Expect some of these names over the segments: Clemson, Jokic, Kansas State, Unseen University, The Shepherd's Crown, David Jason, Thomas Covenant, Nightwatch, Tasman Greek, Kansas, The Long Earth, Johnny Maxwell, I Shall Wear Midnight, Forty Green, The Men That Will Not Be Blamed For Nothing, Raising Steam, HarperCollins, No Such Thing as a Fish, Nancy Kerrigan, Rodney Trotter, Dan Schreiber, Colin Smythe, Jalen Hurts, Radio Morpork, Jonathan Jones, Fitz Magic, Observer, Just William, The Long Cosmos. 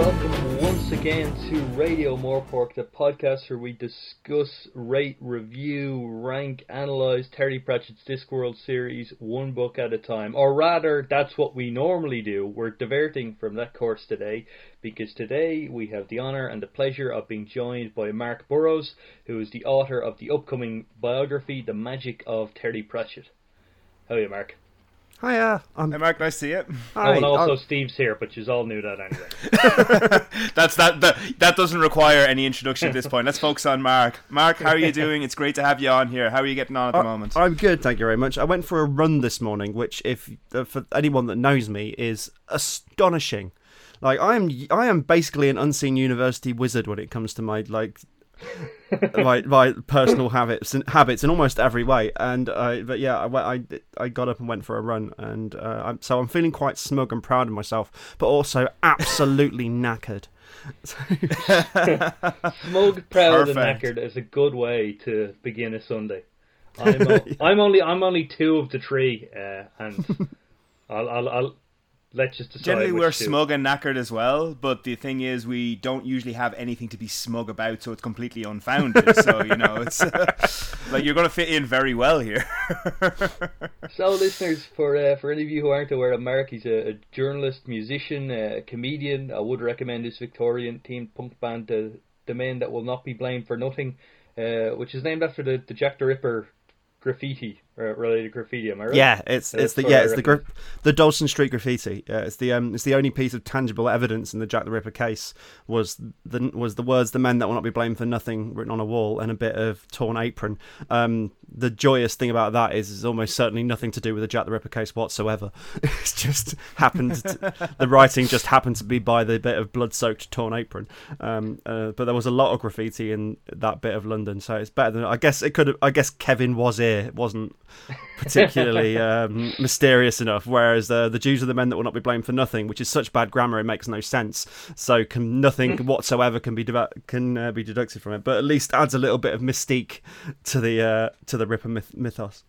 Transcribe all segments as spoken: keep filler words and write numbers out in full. Welcome once again to Radio Morpork, the podcast where we discuss, rate, review, rank, analyse Terry Pratchett's Discworld series one book at a time. Or rather, that's what we normally do. We're diverting from that course today, because today we have the honour and the pleasure of being joined by Mark Burrows, who is the author of the upcoming biography, The Magic of Terry Pratchett. How are you, Mark? Hiya. I'm... Hey, Mark, nice to see you. Hi. Oh, and also I'll... Steve's here, but you all knew that anyway. That's that, that. That doesn't require any introduction at this point. Let's focus on Mark. Mark, how are you doing? It's great to have you on here. How are you getting on at the I, moment? I'm good, thank you very much. I went for a run this morning, which, if uh, for anyone that knows me, is astonishing. Like, I am, I am basically an Unseen University wizard when it comes to my like. my my personal habits and habits in almost every way, and uh, but yeah, I, I I got up and went for a run, and uh, I'm, so I'm feeling quite smug and proud of myself, but also absolutely knackered. So... Smug, proud, Perfect. And knackered is a good way to begin a Sunday. I'm o- yeah. I'm only I'm only two of the three, uh, and I'll I'll. I'll Let's just decide. Generally, we're smug and knackered as well, but the thing is, we don't usually have anything to be smug about, so it's completely unfounded. So, you know, it's uh, like you're going to fit in very well here. So, listeners, for uh, for any of you who aren't aware of Mark, he's a, a journalist, musician, a comedian. I would recommend his Victorian-themed punk band, the, the Men That Will Not Be Blamed For Nothing, uh, which is named after the, the Jack the Ripper graffiti or related graffiti, am I right? Yeah, it's it's the yeah it's the gra- the Dawson Street graffiti. Yeah, it's the um it's the only piece of tangible evidence in the Jack the Ripper case was the was the words "the men that will not be blamed for nothing" written on a wall and a bit of torn apron. Um, the joyous thing about that is it's almost certainly nothing to do with the Jack the Ripper case whatsoever. It's just happened to, the writing just happened to be by the bit of blood soaked torn apron. Um, uh, but there was a lot of graffiti in that bit of London, so it's better than I guess it could have. I guess Kevin was it. It wasn't particularly um, mysterious enough, whereas uh, the Jews are the men that will not be blamed for nothing, which is such bad grammar it makes no sense, so can, nothing whatsoever can be de- can uh, be deducted from it, but at least adds a little bit of mystique to the uh, to the Ripper myth- mythos.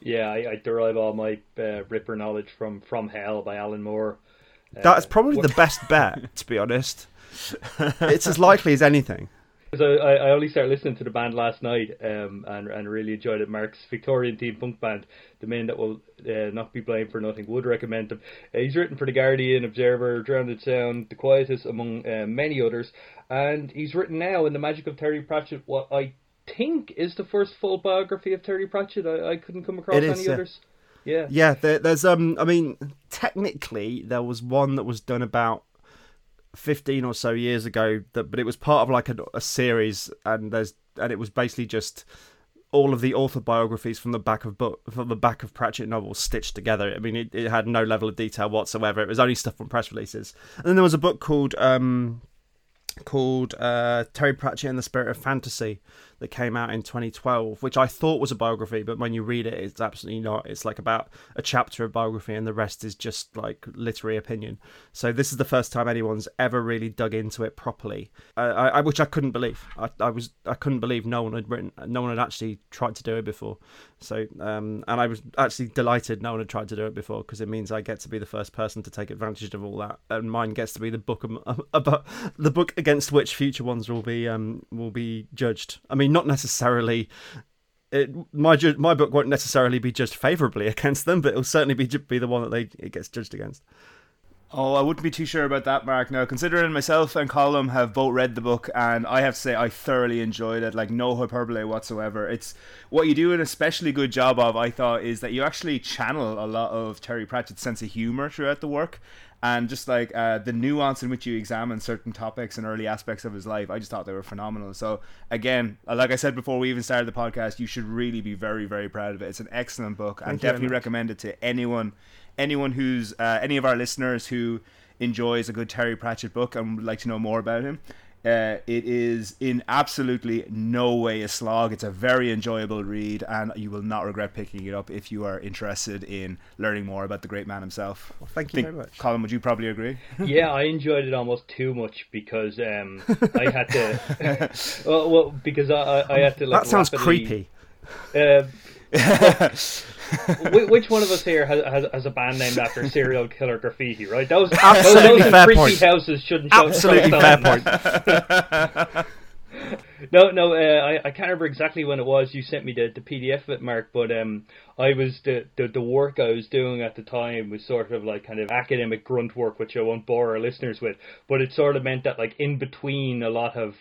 Yeah, I, I derive all my uh, Ripper knowledge from From Hell by Alan Moore. Uh, that's probably what... the best bet, to be honest. It's as likely as anything. So I, I only started listening to the band last night, um, and and really enjoyed it. Mark's Victorian-themed punk band, The Men That Will uh, Not Be Blamed For Nothing, would recommend them. Uh, he's written for The Guardian, Observer, Drowned Sound, The Quietest, among uh, many others. And he's written now in The Magic of Terry Pratchett what I think is the first full biography of Terry Pratchett. I, I couldn't come across is, any uh... others. Yeah, yeah. There, there's um. I mean, technically, there was one that was done about fifteen or so years ago, that but it was part of like a, a series, and there's and it was basically just all of the author biographies from the back of book from the back of Pratchett novels stitched together. I mean, it, it had no level of detail whatsoever. It was only stuff from press releases. And then there was a book called um called uh Terry Pratchett and the Spirit of Fantasy that came out in twenty twelve, which I thought was a biography, but when you read it, it's absolutely not. It's like about a chapter of biography and the rest is just like literary opinion. So this is the first time anyone's ever really dug into it properly, uh, I, I which I couldn't believe. I, I was I couldn't believe no one had written no one had actually tried to do it before. So um and I was actually delighted no one had tried to do it before, because it means I get to be the first person to take advantage of all that, and mine gets to be the book about the book against which future ones will be um will be judged. I mean, not necessarily. It, my ju- my book won't necessarily be judged favourably against them, but it'll certainly be be the one that they it gets judged against. Oh, I wouldn't be too sure about that, Mark. Now, considering myself and Colm have both read the book, and I have to say I thoroughly enjoyed it, like no hyperbole whatsoever. It's what you do an especially good job of, I thought, is that you actually channel a lot of Terry Pratchett's sense of humour throughout the work, and just like uh, the nuance in which you examine certain topics and early aspects of his life. I just thought they were phenomenal. So again, like I said before we even started the podcast, you should really be very, very proud of it. It's an excellent book. Thank and definitely recommend it to anyone Anyone who's, uh, any of our listeners who enjoys a good Terry Pratchett book and would like to know more about him, uh, it is in absolutely no way a slog. It's a very enjoyable read, and you will not regret picking it up if you are interested in learning more about the great man himself. Well, thank you I think, very much. Colm, would you probably agree? Yeah, I enjoyed it almost too much because um, I had to, well, well, because I, I, I had to like, That sounds rapidly, creepy. Uh, Which one of us here has, has, has a band named after serial killer graffiti, right? Those, absolutely those, those freaky point. Houses shouldn't show absolutely fair point. No, no, uh, I, I can't remember exactly when it was you sent me the, the P D F of it, Mark, but um, I was the, the the work I was doing at the time was sort of like kind of academic grunt work, which I won't bore our listeners with, but it sort of meant that like in between a lot of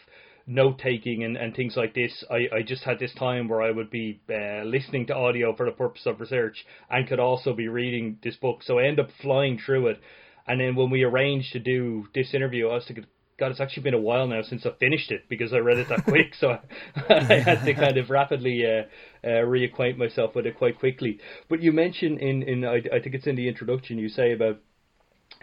note-taking and, and things like this, I, I just had this time where I would be uh, listening to audio for the purpose of research and could also be reading this book, so I ended up flying through it, and then when we arranged to do this interview, I was thinking, God, it's actually been a while now since I finished it because I read it that quick, so I had to kind of rapidly uh, uh, reacquaint myself with it quite quickly. But you mentioned in, in I, I think it's in the introduction, you say about,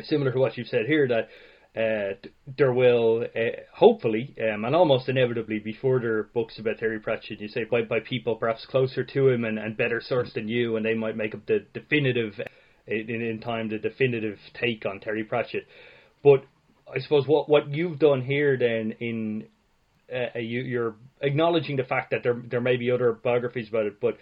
similar to what you've said here, that uh, there will uh, hopefully um, and almost inevitably be further books about Terry Pratchett, you say, by, by people perhaps closer to him and, and better sourced than you, and they might make up the definitive, in, in time, the definitive take on Terry Pratchett. But I suppose what, what you've done here then in uh, you, you're acknowledging the fact that there there may be other biographies about it, but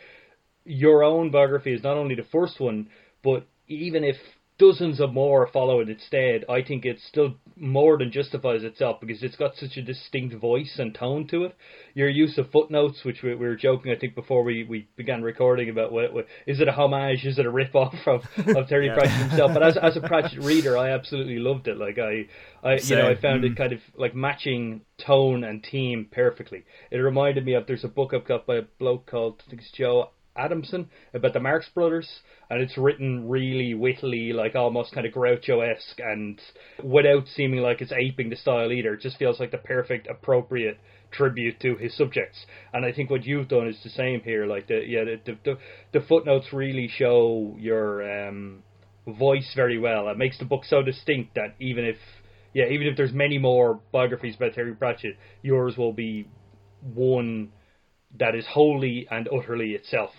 your own biography is not only the first one, but even if dozens of more follow it instead, I think it still more than justifies itself because it's got such a distinct voice and tone to it. Your use of footnotes, which we, we were joking, I think, before we, we began recording about, what, what, is it a homage, is it a rip-off of, of Terry yeah. Pratchett himself? But as as a Pratchett reader, I absolutely loved it. Like I, I Same. you know, I found mm. it kind of like matching tone and theme perfectly. It reminded me of, there's a book I've got by a bloke called, I think it's Joe Adamson, about the Marx Brothers, and it's written really wittily, like almost kind of Groucho-esque, and without seeming like it's aping the style either. It just feels like the perfect, appropriate tribute to his subjects. And I think what you've done is the same here. Like the yeah, the the, the, the footnotes really show your um, voice very well. It makes the book so distinct that even if yeah, even if there's many more biographies about Terry Pratchett, yours will be one that is wholly and utterly itself.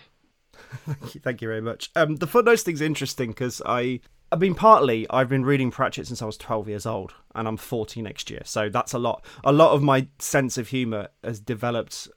Thank you, thank you very much. Um, the footnotes thing's interesting because I, I mean, partly I've been reading Pratchett since I was twelve years old, and I'm forty next year, so that's a lot. A lot of my sense of humour has developed.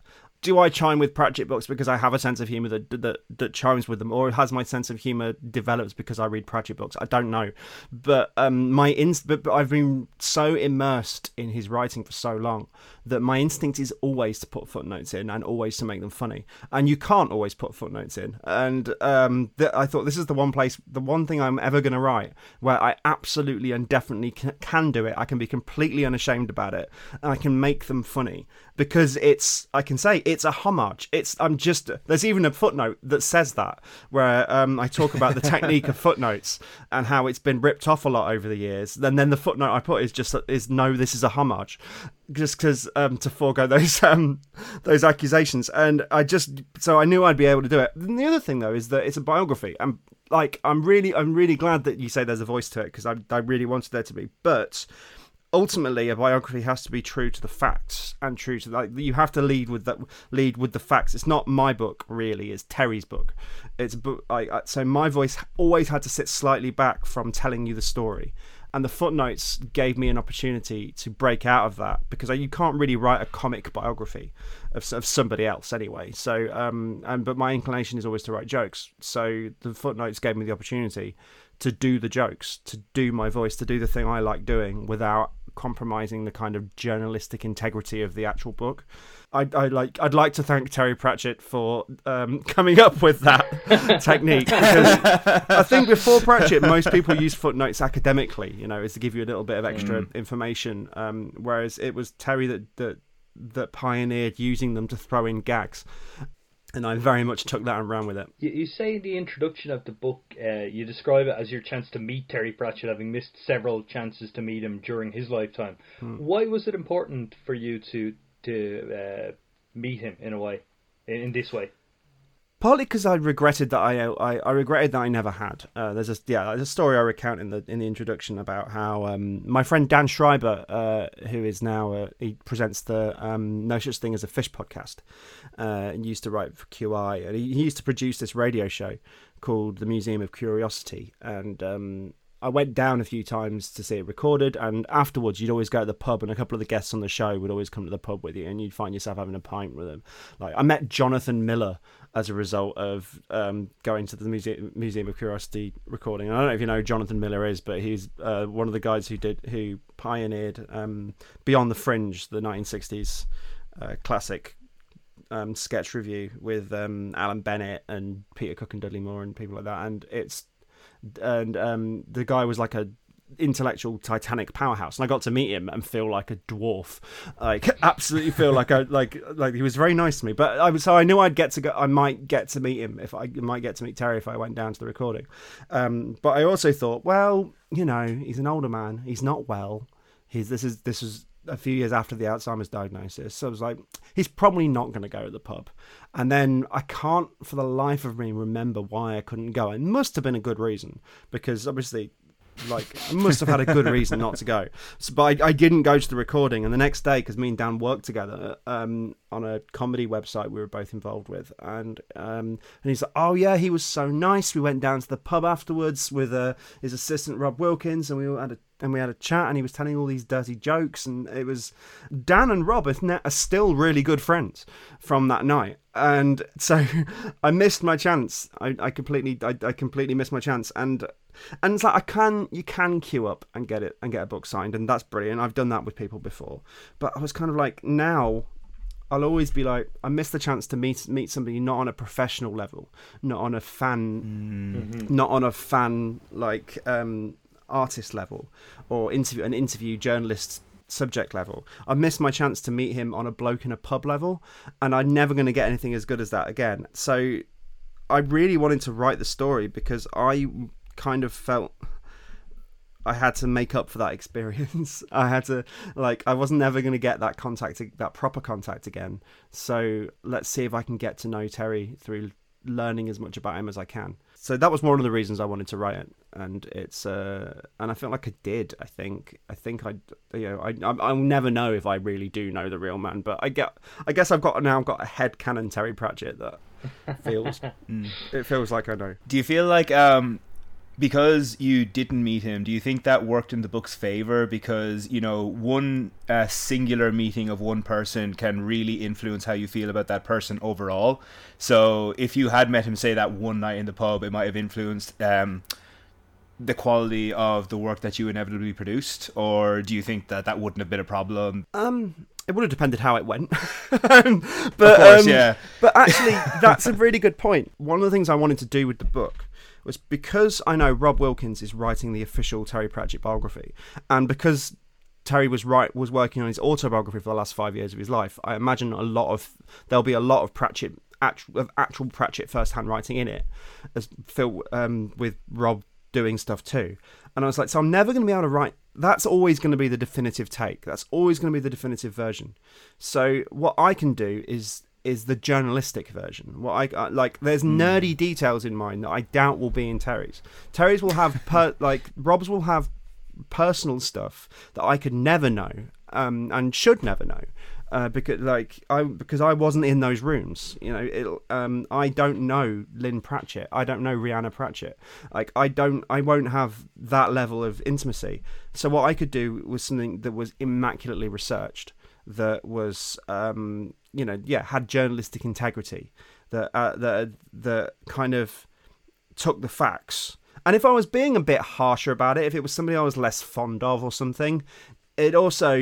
Do I chime with Pratchett books because I have a sense of humour that, that that chimes with them, or has my sense of humour developed because I read Pratchett books? I don't know, but um, my inst- but I've been so immersed in his writing for so long that my instinct is always to put footnotes in and always to make them funny. And you can't always put footnotes in. And um, th- I thought this is the one place, the one thing I'm ever going to write where I absolutely and definitely can, can do it. I can be completely unashamed about it, and I can make them funny because it's, I can say, it's a homage. It's I'm just there's even a footnote that says that, where um, I talk about the technique of footnotes and how it's been ripped off a lot over the years. And then the footnote I put is just is no, this is a homage, just because um, to forego those um, those accusations. And I just so I knew I'd be able to do it. And the other thing though is that it's a biography. And like I'm really I'm really glad that you say there's a voice to it because I I really wanted there to be, but ultimately, a biography has to be true to the facts and true to like you have to lead with that lead with the facts. It's not my book really; it's Terry's book. It's book. I, I, so my voice always had to sit slightly back from telling you the story, and the footnotes gave me an opportunity to break out of that because you can't really write a comic biography of, of somebody else anyway. So, um, and but my inclination is always to write jokes. So the footnotes gave me the opportunity to do the jokes, to do my voice, to do the thing I like doing without compromising the kind of journalistic integrity of the actual book. I, I like. I'd like to thank Terry Pratchett for um, coming up with that technique because I think before Pratchett, most people use footnotes academically. You know, is to give you a little bit of extra mm. information. Um, whereas it was Terry that that that pioneered using them to throw in gags. And I very much took that and ran with it. You, you say in the introduction of the book, uh, you describe it as your chance to meet Terry Pratchett, having missed several chances to meet him during his lifetime. Hmm. Why was it important for you to to uh, meet him in a way, in, in this way? Partly because I regretted that I, I I regretted that I never had. Uh, there's a yeah, there's a story I recount in the in the introduction about how um, my friend Dan Schreiber, uh, who is now uh, he presents the um, No Such Thing as a Fish podcast, uh, and used to write for Q I, and he, he used to produce this radio show called the Museum of Curiosity, and um, I I went down a few times to see it recorded, and afterwards you'd always go to the pub, and a couple of the guests on the show would always come to the pub with you, and you'd find yourself having a pint with them. Like, I met Jonathan Miller as a result of um, going to the Museum, Museum of Curiosity recording. And I don't know if you know who Jonathan Miller is, but he's uh, one of the guys who did who pioneered um, Beyond the Fringe, the nineteen sixties uh, classic um, sketch review with um, Alan Bennett and Peter Cook and Dudley Moore and people like that. And it's and um, the guy was like a intellectual Titanic powerhouse, and I got to meet him and feel like a dwarf, like absolutely feel like I like like he was very nice to me. But I was so I knew I'd get to go. I might get to meet him if I, I might get to meet Terry if I went down to the recording. Um, but I also thought, well, you know, he's an older man. He's not well. He's this is this was a few years after the Alzheimer's diagnosis. So I was like, he's probably not going to go to the pub. And then I can't for the life of me remember why I couldn't go. It must have been a good reason, because obviously, like, I must have had a good reason not to go. So, but I, I didn't go to the recording. And the next day, because me and Dan worked together um, on a comedy website we were both involved with, and um, and he's like, oh yeah, he was so nice. We went down to the pub afterwards with uh, his assistant Rob Wilkins, and we all had a and we had a chat, and he was telling all these dirty jokes, and it was Dan and Rob are still really good friends from that night. And so I missed my chance. I, I completely, I, I completely missed my chance. And. And it's like I can, you can queue up and get it and get a book signed, and that's brilliant. I've done that with people before, but I was kind of like, now I'll always be like, I missed the chance to meet meet somebody not on a professional level, not on a fan, mm-hmm. not on a fan like um, artist level or interview an interview journalist subject level. I missed my chance to meet him on a bloke in a pub level, and I'm never going to get anything as good as that again. So I really wanted to write the story because I. kind of felt I had to make up for that experience. I had to like I wasn't ever going to get that contact, that proper contact again. So let's see if I can get to know Terry through learning as much about him as I can. So that was one of the reasons I wanted to write it, and it's uh, and I felt like I did. I think I think I you know I I'll never know if I really do know the real man, but I get I guess I've got now I've got a headcanon Terry Pratchett that feels it feels like I know. Do you feel like um? Because you didn't meet him, do you think that worked in the book's favor? Because, you know, one uh, singular meeting of one person can really influence how you feel about that person overall. So if you had met him, say, that one night in the pub, it might have influenced um, the quality of the work that you inevitably produced? Or do you think that that wouldn't have been a problem? Um... It would have depended how it went. um, but, of course, um, yeah. But actually, that's a really good point. One of the things I wanted to do with the book was, because I know Rob Wilkins is writing the official Terry Pratchett biography, and because Terry was right was working on his autobiography for the last five years of his life, I imagine a lot of there'll be a lot of Pratchett actual, of actual Pratchett first-hand writing in it, as Phil um, with Rob doing stuff too. And I was like, so I'm never going to be able to write. That's always going to be the definitive take. That's always going to be the definitive version. So what I can do is is the journalistic version. What I like, there's nerdy mm. details in mine that I doubt will be in Terry's. Terry's will have per, like Rob's will have personal stuff that I could never know um, and should never know uh, because like I because I wasn't in those rooms. You know, it'll, um, I don't know Lynn Pratchett. I don't know Rihanna Pratchett. Like I don't. I won't have that level of intimacy. So what I could do was something that was immaculately researched, that was, um, you know, yeah, had journalistic integrity, that uh, that that kind of took the facts. And if I was being a bit harsher about it, if it was somebody I was less fond of or something, it also,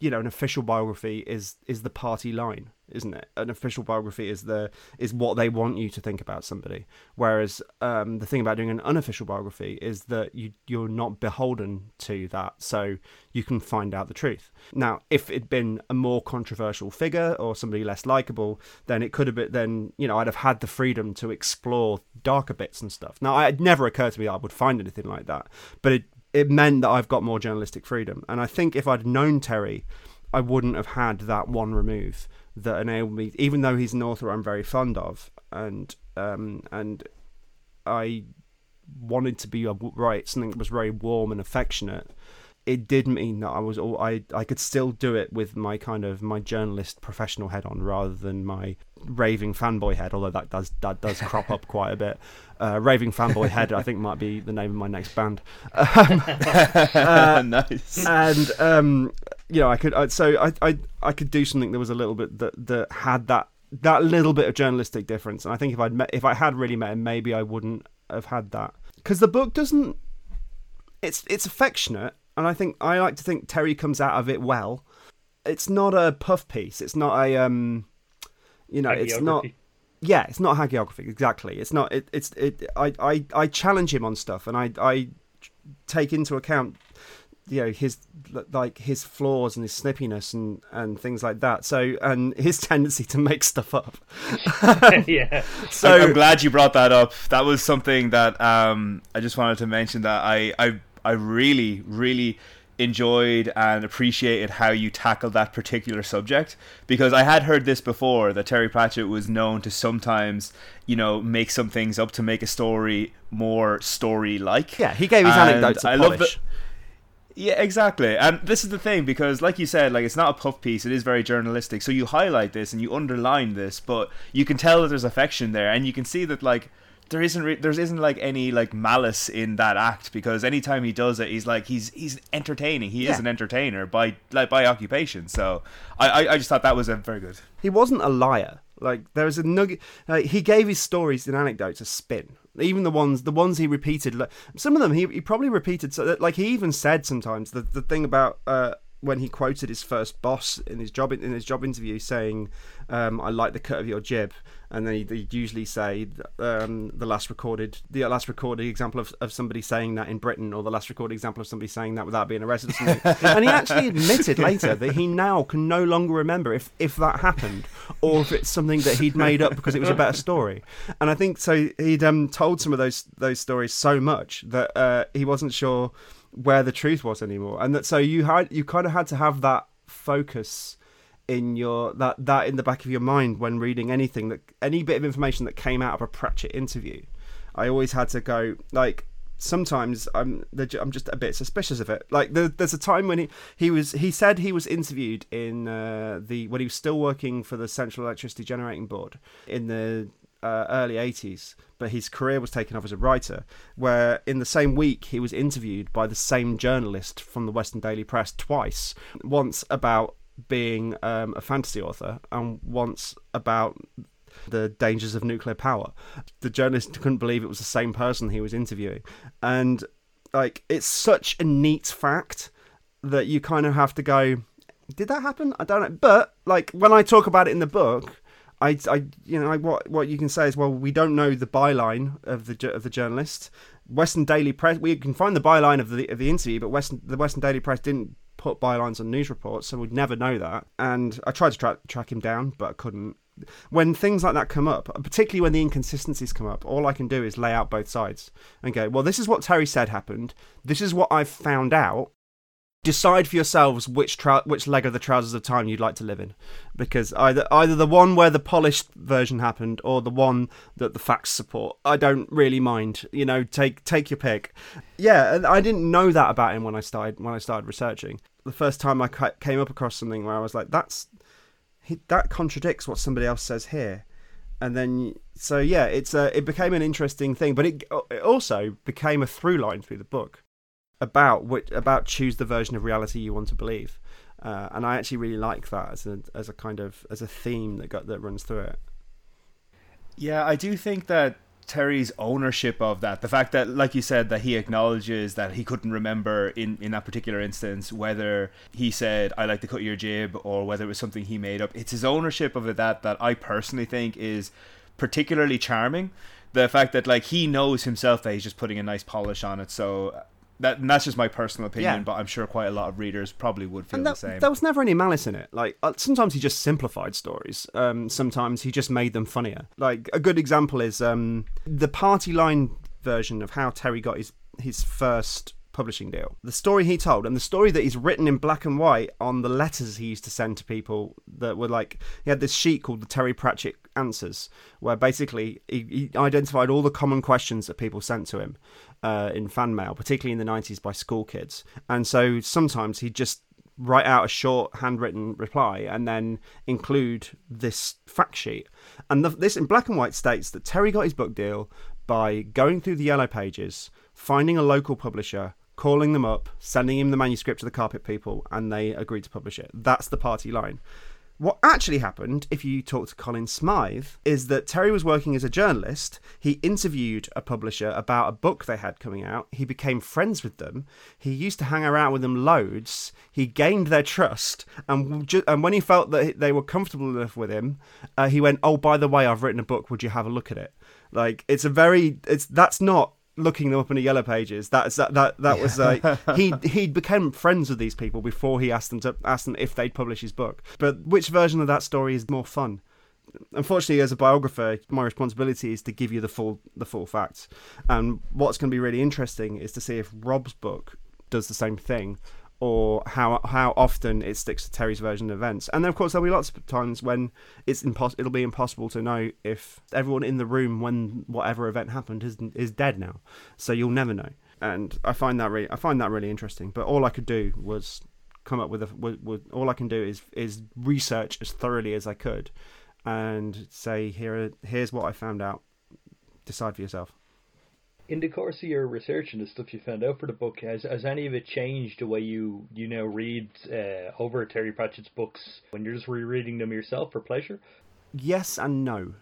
you know, an official biography is is the party line, isn't it? An official biography is the is what they want you to think about somebody. Whereas um, the thing about doing an unofficial biography is that you you're not beholden to that, so you can find out the truth. Now, if it'd been a more controversial figure or somebody less likable, then it could have been. Then you know, I'd have had the freedom to explore darker bits and stuff. Now, it never occurred to me that I would find anything like that, but it it meant that I've got more journalistic freedom. And I think if I'd known Terry, I wouldn't have had that one remove that enabled me, even though he's an author I'm very fond of, and um, and I wanted to be a, write something that was very warm and affectionate. it did mean that I was all I, I could still do it with my kind of my journalist professional head on rather than my raving fanboy head, although that does that does crop up quite a bit. Uh, raving fanboy head, I think, might be the name of my next band. Um, uh, nice. And um, you know, I could I, so I, I I could do something that was a little bit that that had that that little bit of journalistic difference. And I think if I'd met, if I had really met him, maybe I wouldn't have had that, because the book doesn't. It's it's affectionate. And I think I like to think Terry comes out of it well. It's not a puff piece. It's not a, um, you know, it's not. Yeah, it's not hagiography. Exactly. It's not. It, it's it. I, I, I challenge him on stuff, and I I take into account, you know, his like his flaws and his snippiness and, and things like that. So and his tendency to make stuff up. Yeah. So I'm, I'm glad you brought that up. That was something that um I just wanted to mention that I I. I really, really enjoyed and appreciated how you tackled that particular subject, because I had heard this before, that Terry Pratchett was known to sometimes, you know, make some things up to make a story more story-like. Yeah, he gave his and anecdotes a I polish. Love the- Yeah, exactly. And this is the thing, because like you said, like it's not a puff piece, it is very journalistic. So you highlight this and you underline this, but you can tell that there's affection there, and you can see that like There isn't re- there isn't like any like malice in that act, because anytime he does it, he's like he's he's entertaining. He yeah. is an entertainer by like by occupation. So I, I, I just thought that was a very good. He wasn't a liar. Like there was a nugget. Like, he gave his stories and anecdotes a spin. Even the ones the ones he repeated. Like, some of them he, he probably repeated. So that, like he even said sometimes the the thing about uh, when he quoted his first boss in his job in his job interview saying, um, "I like the cut of your jib." And they they usually say um, the last recorded the last recorded example of, of somebody saying that in Britain, or the last recorded example of somebody saying that without being arrested. And he actually admitted later that he now can no longer remember if, if that happened, or if it's something that he'd made up because it was a better story. And I think so he'd um, told some of those those stories so much that uh, he wasn't sure where the truth was anymore. And that so you had you kind of had to have that focus in your that that in the back of your mind when reading anything, that any bit of information that came out of a Pratchett interview. I always had to go, like sometimes I'm I'm just a bit suspicious of it. Like there, there's a time when he, he was he said he was interviewed in uh, the when he was still working for the Central Electricity Generating Board in the uh, early eighties, but his career was taken off as a writer, where in the same week he was interviewed by the same journalist from the Western Daily Press twice, once about being um, a fantasy author and once about the dangers of nuclear power. The journalist couldn't believe it was the same person he was interviewing. And like it's such a neat fact that you kind of have to go, did that happen? I don't know. But like when I talk about it in the book, I, I you know I, what what you can say is, well, we don't know the byline of the of the journalist. Western Daily Press, we can find the byline of the of the interview, but Western the Western Daily Press didn't put bylines on news reports, so we'd never know that. And I tried to tra- track him down, but I couldn't. When things like that come up, particularly when the inconsistencies come up, all I can do is lay out both sides and go, well, this is what Terry said happened, this is what I've found out, decide for yourselves which tra- which leg of the trousers of time you'd like to live in, because either either the one where the polished version happened or the one that the facts support. I don't really mind, you know, take take your pick. Yeah, and I didn't know that about him when I started when I started researching. The first time I came up across something where I was like, that's that contradicts what somebody else says here. And then, so yeah, it's a, it became an interesting thing, but it, it also became a through line through the book about which, about choose the version of reality you want to believe, uh, and I actually really like that as a as a kind of as a theme that got, that runs through it. Yeah, I do think that Terry's ownership of that, the fact that, like you said, that he acknowledges that he couldn't remember in, in that particular instance whether he said I like to cut your jib or whether it was something he made up. It's his ownership of it that that I personally think is particularly charming. The fact that like he knows himself that he's just putting a nice polish on it, so. That, and that's just my personal opinion, yeah. But I'm sure quite a lot of readers probably would feel that, the same. There was never any malice in it. Like sometimes he just simplified stories. Um, sometimes he just made them funnier. Like a good example is um, the party line version of how Terry got his his first publishing deal. The story he told, and the story that he's written in black and white on the letters he used to send to people that were like, he had this sheet called the Terry Pratchett Answers, where basically he, he identified all the common questions that people sent to him. uh, in fan mail, particularly in the nineties, by school kids. And so sometimes he'd just write out a short handwritten reply and then include this fact sheet. And the, this in black and white states that Terry got his book deal by going through the yellow pages, finding a local publisher, calling them up, sending him the manuscript to the Carpet People, and they agreed to publish it. That's the party line. What actually happened, if you talk to Colin Smythe, is that Terry was working as a journalist. He interviewed a publisher about a book they had coming out. He became friends with them. He used to hang around with them loads. He gained their trust. And ju- and when he felt that they were comfortable enough with him, uh, he went, oh, by the way, I've written a book. Would you have a look at it? Like, it's a very... it's that's not... looking them up in the yellow pages. That's that that that was like he he became friends with these people before he asked them to ask them if they'd publish his book. But which version of that story is more fun? Unfortunately, as a biographer, my responsibility is to give you the full the full facts. And what's going to be really interesting is to see if Rob's book does the same thing, or how how often it sticks to Terry's version of events. And then, of course, there'll be lots of times when it's impos- it'll be impossible to know if everyone in the room when whatever event happened is is dead now. So you'll never know. And I find that really I find that really interesting. But all I could do was come up with a with, with, all I can do is is research as thoroughly as I could, and say here here's what I found out. Decide for yourself. In the course of your research and the stuff you found out for the book, has, has any of it changed the way you, you now read uh, over Terry Pratchett's books when you're just rereading them yourself for pleasure? Yes and no.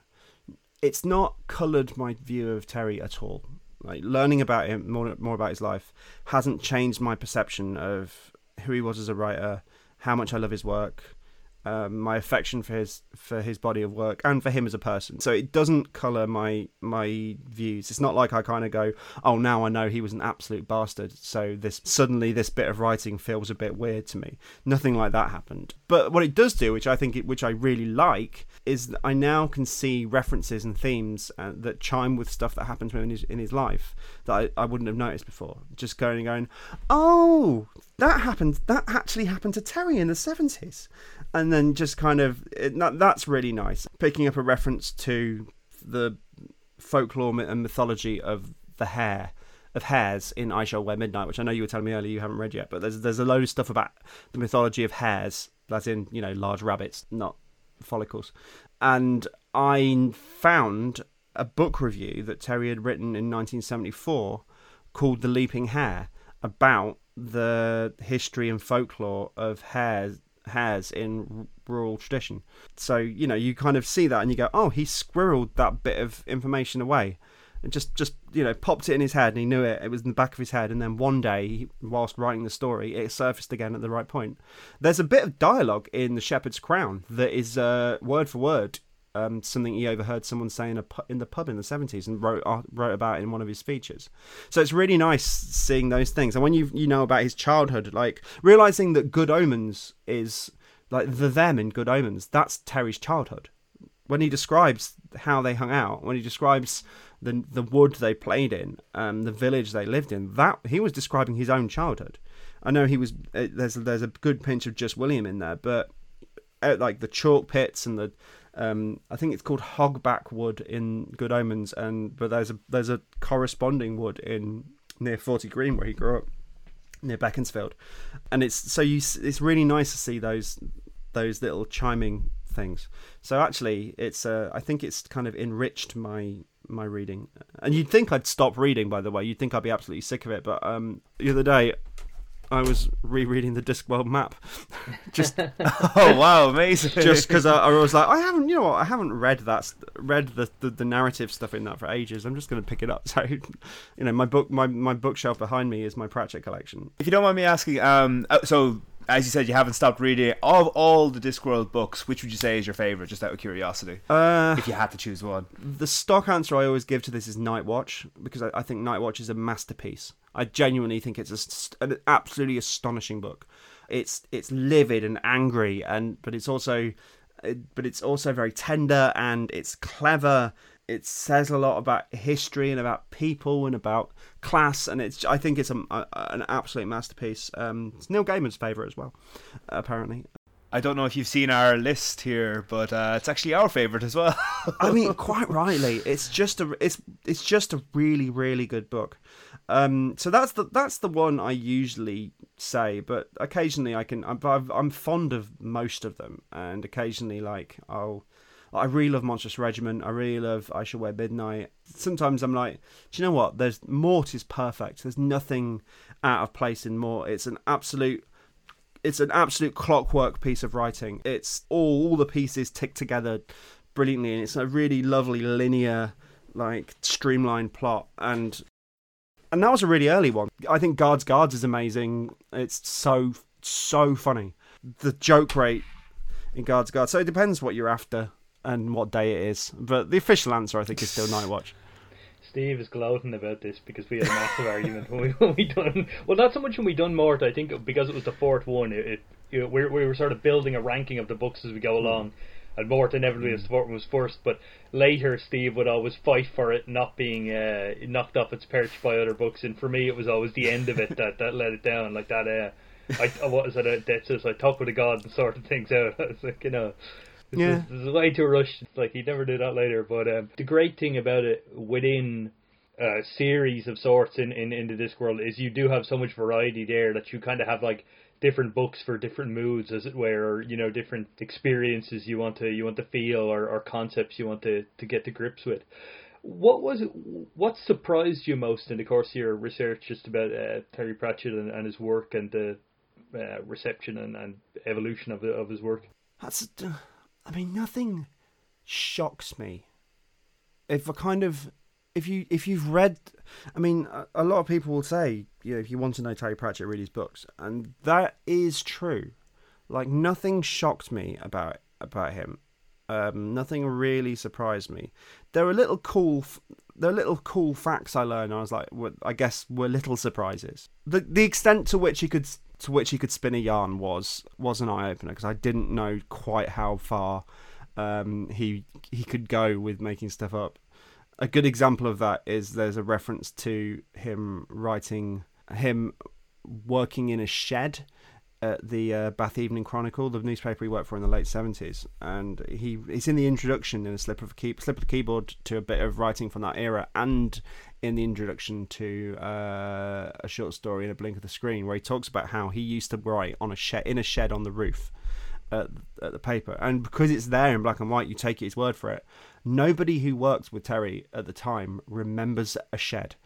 It's not coloured my view of Terry at all. Like, learning about him, more, more about his life, hasn't changed my perception of who he was as a writer, how much I love his work, um, my affection for his for his body of work and for him as a person. So it doesn't colour my my views. It's not like I kind of go, oh, now I know he was an absolute bastard, so this suddenly this bit of writing feels a bit weird to me. Nothing like that happened. But what it does do, which I think it, which I really like, is that I now can see references and themes uh, that chime with stuff that happened to him in his, in his life that I, I wouldn't have noticed before. Just going and going, oh, that happened. That actually happened to Terry in the seventies. And then just kind of, it, that, that's really nice. Picking up a reference to the folklore and mythology of the hare, of hares in I Shall Wear Midnight, which I know you were telling me earlier you haven't read yet, but there's there's a load of stuff about the mythology of hares, that's in, you know, large rabbits, not follicles. And I found a book review that Terry had written in nineteen seventy-four called The Leaping Hare, about the history and folklore of hares, hares in rural tradition. So, you know, you kind of see that and you go, oh, he squirreled that bit of information away and just just you know popped it in his head, and he knew it it was in the back of his head, and then one day whilst writing the story it surfaced again at the right point. There's a bit of dialogue in The Shepherd's Crown that is uh word for word um something he overheard someone say in a pu- in the pub in the seventies and wrote uh, wrote about in one of his features. So it's really nice seeing those things. And when you you know about his childhood, like realizing that Good Omens is like the them in Good Omens, that's Terry's childhood. When he describes how they hung out, when he describes the the wood they played in, um, the village they lived in, that he was describing his own childhood. I know he was uh, there's there's a good pinch of Just William in there, but uh, like the chalk pits and the um, I think it's called hogback wood in Good Omens, and but there's a there's a corresponding wood in near Forty Green where he grew up, near Beaconsfield, and it's so you it's really nice to see those those little chiming things. So actually it's uh, I think it's kind of enriched my my reading. And you'd think I'd stop reading, by the way, you'd think I'd be absolutely sick of it, but um the other day I was rereading the Discworld map just oh wow amazing just because I, I was like I haven't you know what I haven't read that read the, the the narrative stuff in that for ages. I'm just going to pick it up. So you know my book my, my bookshelf behind me is my Pratchett collection. If you don't mind me asking, um so as you said, you haven't stopped reading. Of all the Discworld books, which would you say is your favourite, just out of curiosity? Uh, if you had to choose one. The stock answer I always give to this is Nightwatch, because I, I think Nightwatch is a masterpiece. I genuinely think it's a, an absolutely astonishing book. It's it's livid and angry, and but it's also but it's also very tender, and it's clever. It says a lot about history and about people and about class, and it's. I think it's a, a, an absolute masterpiece. Um, it's Neil Gaiman's favourite as well, apparently. I don't know if you've seen our list here, but uh, it's actually our favourite as well. I mean, quite rightly, it's just a it's it's just a really really good book, Um, so that's the that's the one I usually say, but occasionally I can. I'm, I'm fond of most of them, and occasionally, like, I'll. I really love Monstrous Regiment. I really love I Shall Wear Midnight. Sometimes I'm like, do you know what? There's Mort is perfect. There's nothing out of place in Mort. It's an absolute, it's an absolute clockwork piece of writing. It's all, all the pieces tick together brilliantly, and it's a really lovely linear, like, streamlined plot. And and that was a really early one. I think Guards Guards is amazing. It's so so funny. The joke rate in Guards Guards. So it depends what you're after and what day it is, but the official answer I think is still Nightwatch. Steve is gloating about this because we had a massive argument when we, when we done well, not so much when we done Mort. I think because it was the fourth one, it, it you know, we we were sort of building a ranking of the books as we go along, and Mort inevitably mm. the fourth one was first. But later, Steve would always fight for it not being uh, knocked off its perch by other books, and for me, it was always the end of it that, that let it down. Like that, uh, I what is it? That's just I talk with a god and sorted things out. I was like, you know. This, yeah. is, this is way too rushed. It's like he'd never do that later. But um, the great thing about it within a series of sorts in, in, in the Discworld is you do have so much variety there that you kind of have like different books for different moods, as it were, or, you know, different experiences you want to you want to feel, or, or concepts you want to, to get to grips with. What was it, what surprised you most in the course of your research just about uh, Terry Pratchett and, and his work and the uh, reception and, and evolution of of his work? That's. Uh... I mean, nothing shocks me. If I kind of, if you if you've read, I mean, a, a lot of people will say, you know, if you want to know Terry Pratchett, read his books, and that is true. Like, nothing shocked me about about him. Um, nothing really surprised me. There are little cool, there are little cool facts I learned. I was like, well, I guess were little surprises. The the extent to which he could. to which he could spin a yarn was was an eye-opener, because I didn't know quite how far um, he he could go with making stuff up. A good example of that is there's a reference to him writing, him working in a shed at the uh, Bath Evening Chronicle, the newspaper he worked for in the late seventies, and he it's in the introduction in a slip of a key, slip of the keyboard to a bit of writing from that era, and in the introduction to uh, a short story in a blink of the screen, where he talks about how he used to write on a shed in a shed on the roof at, at the paper, and because it's there in black and white, you take his word for it. Nobody who worked with Terry at the time remembers a shed.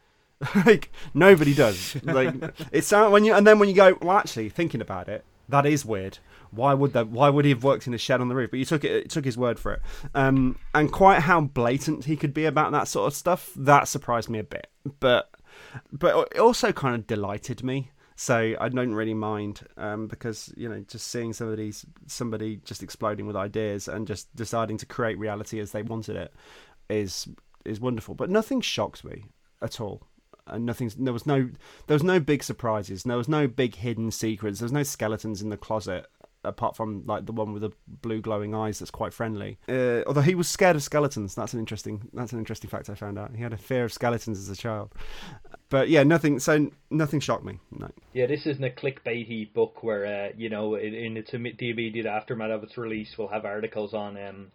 Like, nobody does. Like, it's when you and then when you go, well, actually, thinking about it, that is weird. Why would that? Why would he have worked in a shed on the roof? But you took it, it took his word for it. Um, and quite how blatant he could be about that sort of stuff, that surprised me a bit. But but it also kind of delighted me. So I don't really mind um, because, you know, just seeing somebody somebody just exploding with ideas and just deciding to create reality as they wanted it is is wonderful. But nothing shocks me at all. And nothing's there was no there was no big surprises. There was no big hidden secrets. There was no skeletons in the closet, apart from like the one with the blue glowing eyes that's quite friendly. Uh, although he was scared of skeletons. That's an interesting that's an interesting fact I found out. He had a fear of skeletons as a child. But yeah, nothing. So nothing shocked me. No. Yeah, this isn't a clickbaity book where uh, you know in, in its the immediate aftermath of its release we'll have articles on. Um...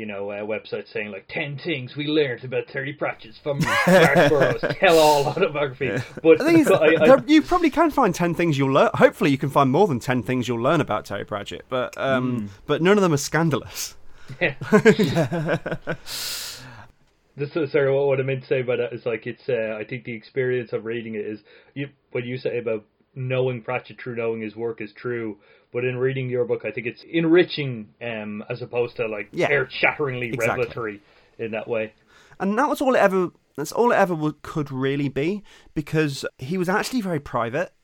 You know, uh, websites saying like ten things we learned about Terry Pratchett's from Mark Burrows tell-all autobiography. Yeah. But, but I, I, you probably can find ten things you'll learn. Hopefully, you can find more than ten things you'll learn about Terry Pratchett. But um, mm. but none of them are scandalous. Yeah. yeah. This is, sorry, what, what I meant to say by that is like it's. Uh, I think the experience of reading it is you. What you say about knowing Pratchett through knowing his work is true. But in reading your book, I think it's enriching um, as opposed to like yeah, earth-shatteringly exactly. revelatory in that way. And that was all it ever. That's all it ever would, could really be, because he was actually very private.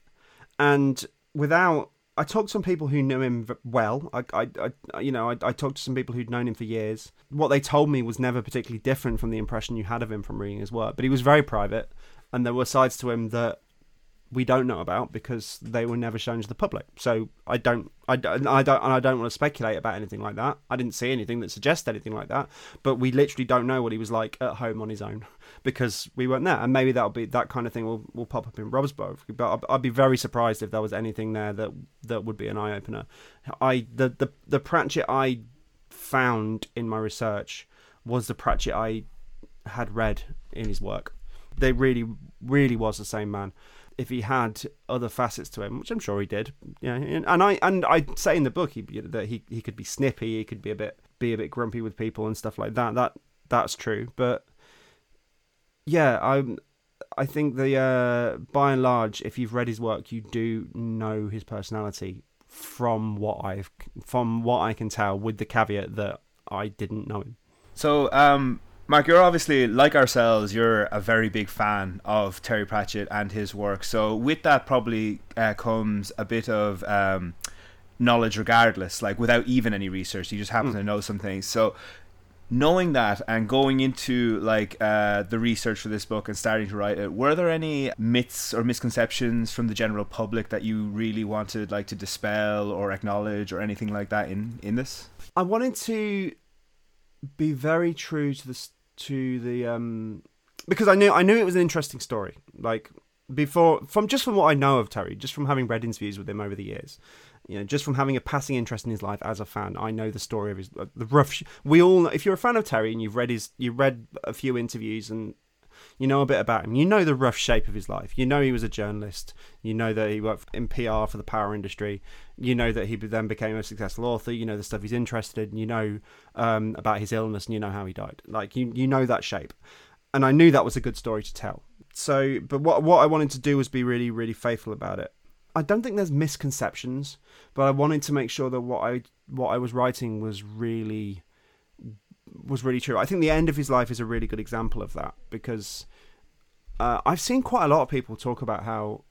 And without, I talked to some people who knew him well. I, I, I you know, I, I talked to some people who'd known him for years. What they told me was never particularly different from the impression you had of him from reading his work. But he was very private, and there were sides to him that we don't know about because they were never shown to the public. So I don't, I don't, I don't, and I don't want to speculate about anything like that. I didn't see anything that suggests anything like that, but we literally don't know what he was like at home on his own because we weren't there. And maybe that'll be that kind of thing will, will pop up in Rob's book, but I'd be very surprised if there was anything there that, that would be an eye opener. I, the, the, the Pratchett I found in my research was the Pratchett I had read in his work. they really, really was the same man. If he had other facets to him, which I'm sure he did, yeah. And I and I say in the book he, that he, he could be snippy, he could be a bit be a bit grumpy with people and stuff like that. That that's true, but yeah, I I think the uh, by and large, if you've read his work, you do know his personality from what I've from what I can tell, with the caveat that I didn't know him. So, um. Mark, you're obviously, like ourselves, you're a very big fan of Terry Pratchett and his work. So with that probably uh, comes a bit of um, knowledge regardless, like without even any research. You just happen mm. to know some things. So knowing that and going into like uh, the research for this book and starting to write it, were there any myths or misconceptions from the general public that you really wanted like to dispel or acknowledge or anything like that in, in this? I wanted to be very true to the to the um because I knew I knew it was an interesting story, like before, from just from what I know of Terry, just from having read interviews with him over the years, you know, just from having a passing interest in his life as a fan. I know the story of his uh, the rough sh- we all know, if you're a fan of Terry and you've read his you read a few interviews and you know a bit about him, you know the rough shape of his life. You know he was a journalist. You know that he worked in P R for the power industry. You know that he then became a successful author. You know the stuff he's interested in. You know um, about his illness, and you know how he died. Like, you you know that shape. And I knew that was a good story to tell. So, but what what I wanted to do was be really, really faithful about it. I don't think there's misconceptions, but I wanted to make sure that what I what I was writing was really... was really true. I think the end of his life is a really good example of that, because uh, I've seen quite a lot of people talk about how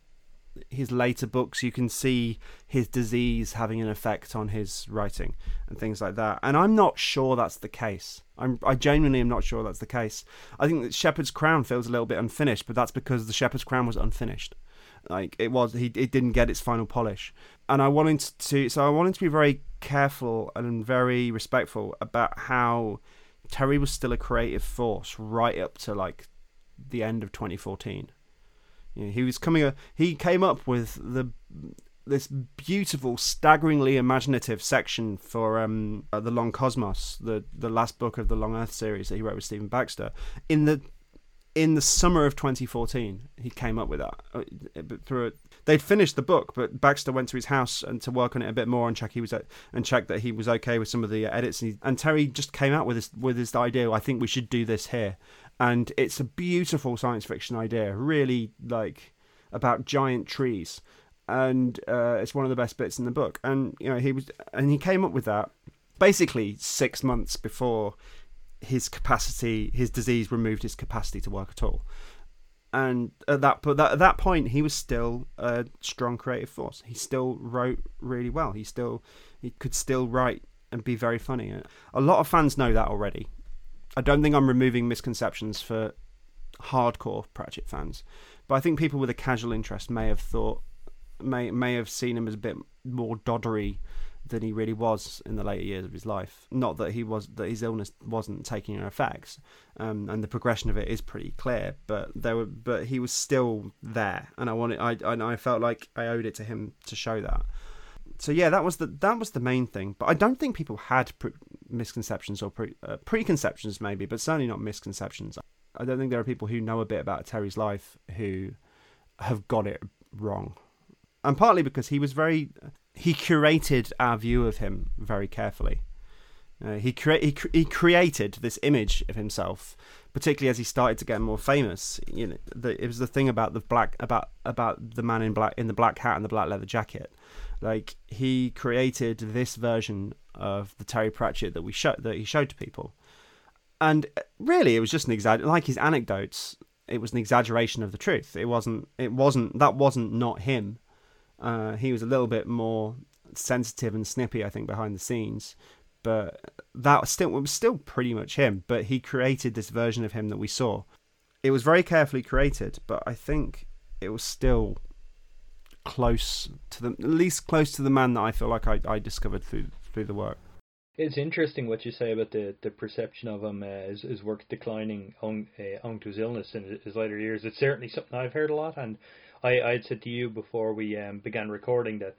his later books, you can see his disease having an effect on his writing and things like that. And I'm not sure that's the case. I'm, I genuinely am not sure that's the case. I think that Shepherd's Crown feels a little bit unfinished, but that's because the Shepherd's Crown was unfinished. Like it was, he it didn't get its final polish. And I wanted to, so I wanted to be very careful and very respectful about how Terry was still a creative force right up to like the end of twenty fourteen. You know, he was coming, a, he came up with the this beautiful, staggeringly imaginative section for um, The Long Cosmos, the the last book of the Long Earth series that he wrote with Stephen Baxter. In the In the summer of twenty fourteen, he came up with that. Through it, they'd finished the book, but Baxter went to his house and to work on it a bit more and check he was and check that he was okay with some of the edits. And, he, and Terry just came out with this with this idea. I think we should do this here, and it's a beautiful science fiction idea, really, like about giant trees, and uh, it's one of the best bits in the book. And you know he was and he came up with that basically six months before his capacity, his disease removed his capacity to work at all. And at that, at that point, he was still a strong creative force. He still wrote really well. He still, he could still write and be very funny. A lot of fans know that already. I don't think I'm removing misconceptions for hardcore Pratchett fans, but I think people with a casual interest may have thought, may, may have seen him as a bit more doddery than he really was in the later years of his life. Not that he was that his illness wasn't taking an effect, um, and the progression of it is pretty clear. But there were, but he was still there, and I wanted, I and I felt like I owed it to him to show that. So yeah, that was the that was the main thing. But I don't think people had pre- misconceptions or pre- uh, preconceptions, maybe, but certainly not misconceptions. I don't think there are people who know a bit about Terry's life who have got it wrong, and partly because he was very. He curated our view of him very carefully. Uh, he, cre- he, cre- he created this image of himself, particularly as he started to get more famous. You know, the, it was the thing about the black about about the man in black in the black hat and the black leather jacket. Like, he created this version of the Terry Pratchett that we show, that he showed to people, and really it was just an exagger- like his anecdotes. It was an exaggeration of the truth. It wasn't. It wasn't. That wasn't not him. Uh, he was a little bit more sensitive and snippy, I think, behind the scenes, but that was still, it was still pretty much him. But he created this version of him that we saw. It was very carefully created, but I think it was still close to the, at least close to the man that I feel like I, I discovered through through the work. It's interesting what you say about the, the perception of him, uh, his, his work declining on, uh, on to his illness in his later years. It's certainly something I've heard a lot, and I, I had said to you before we um, began recording that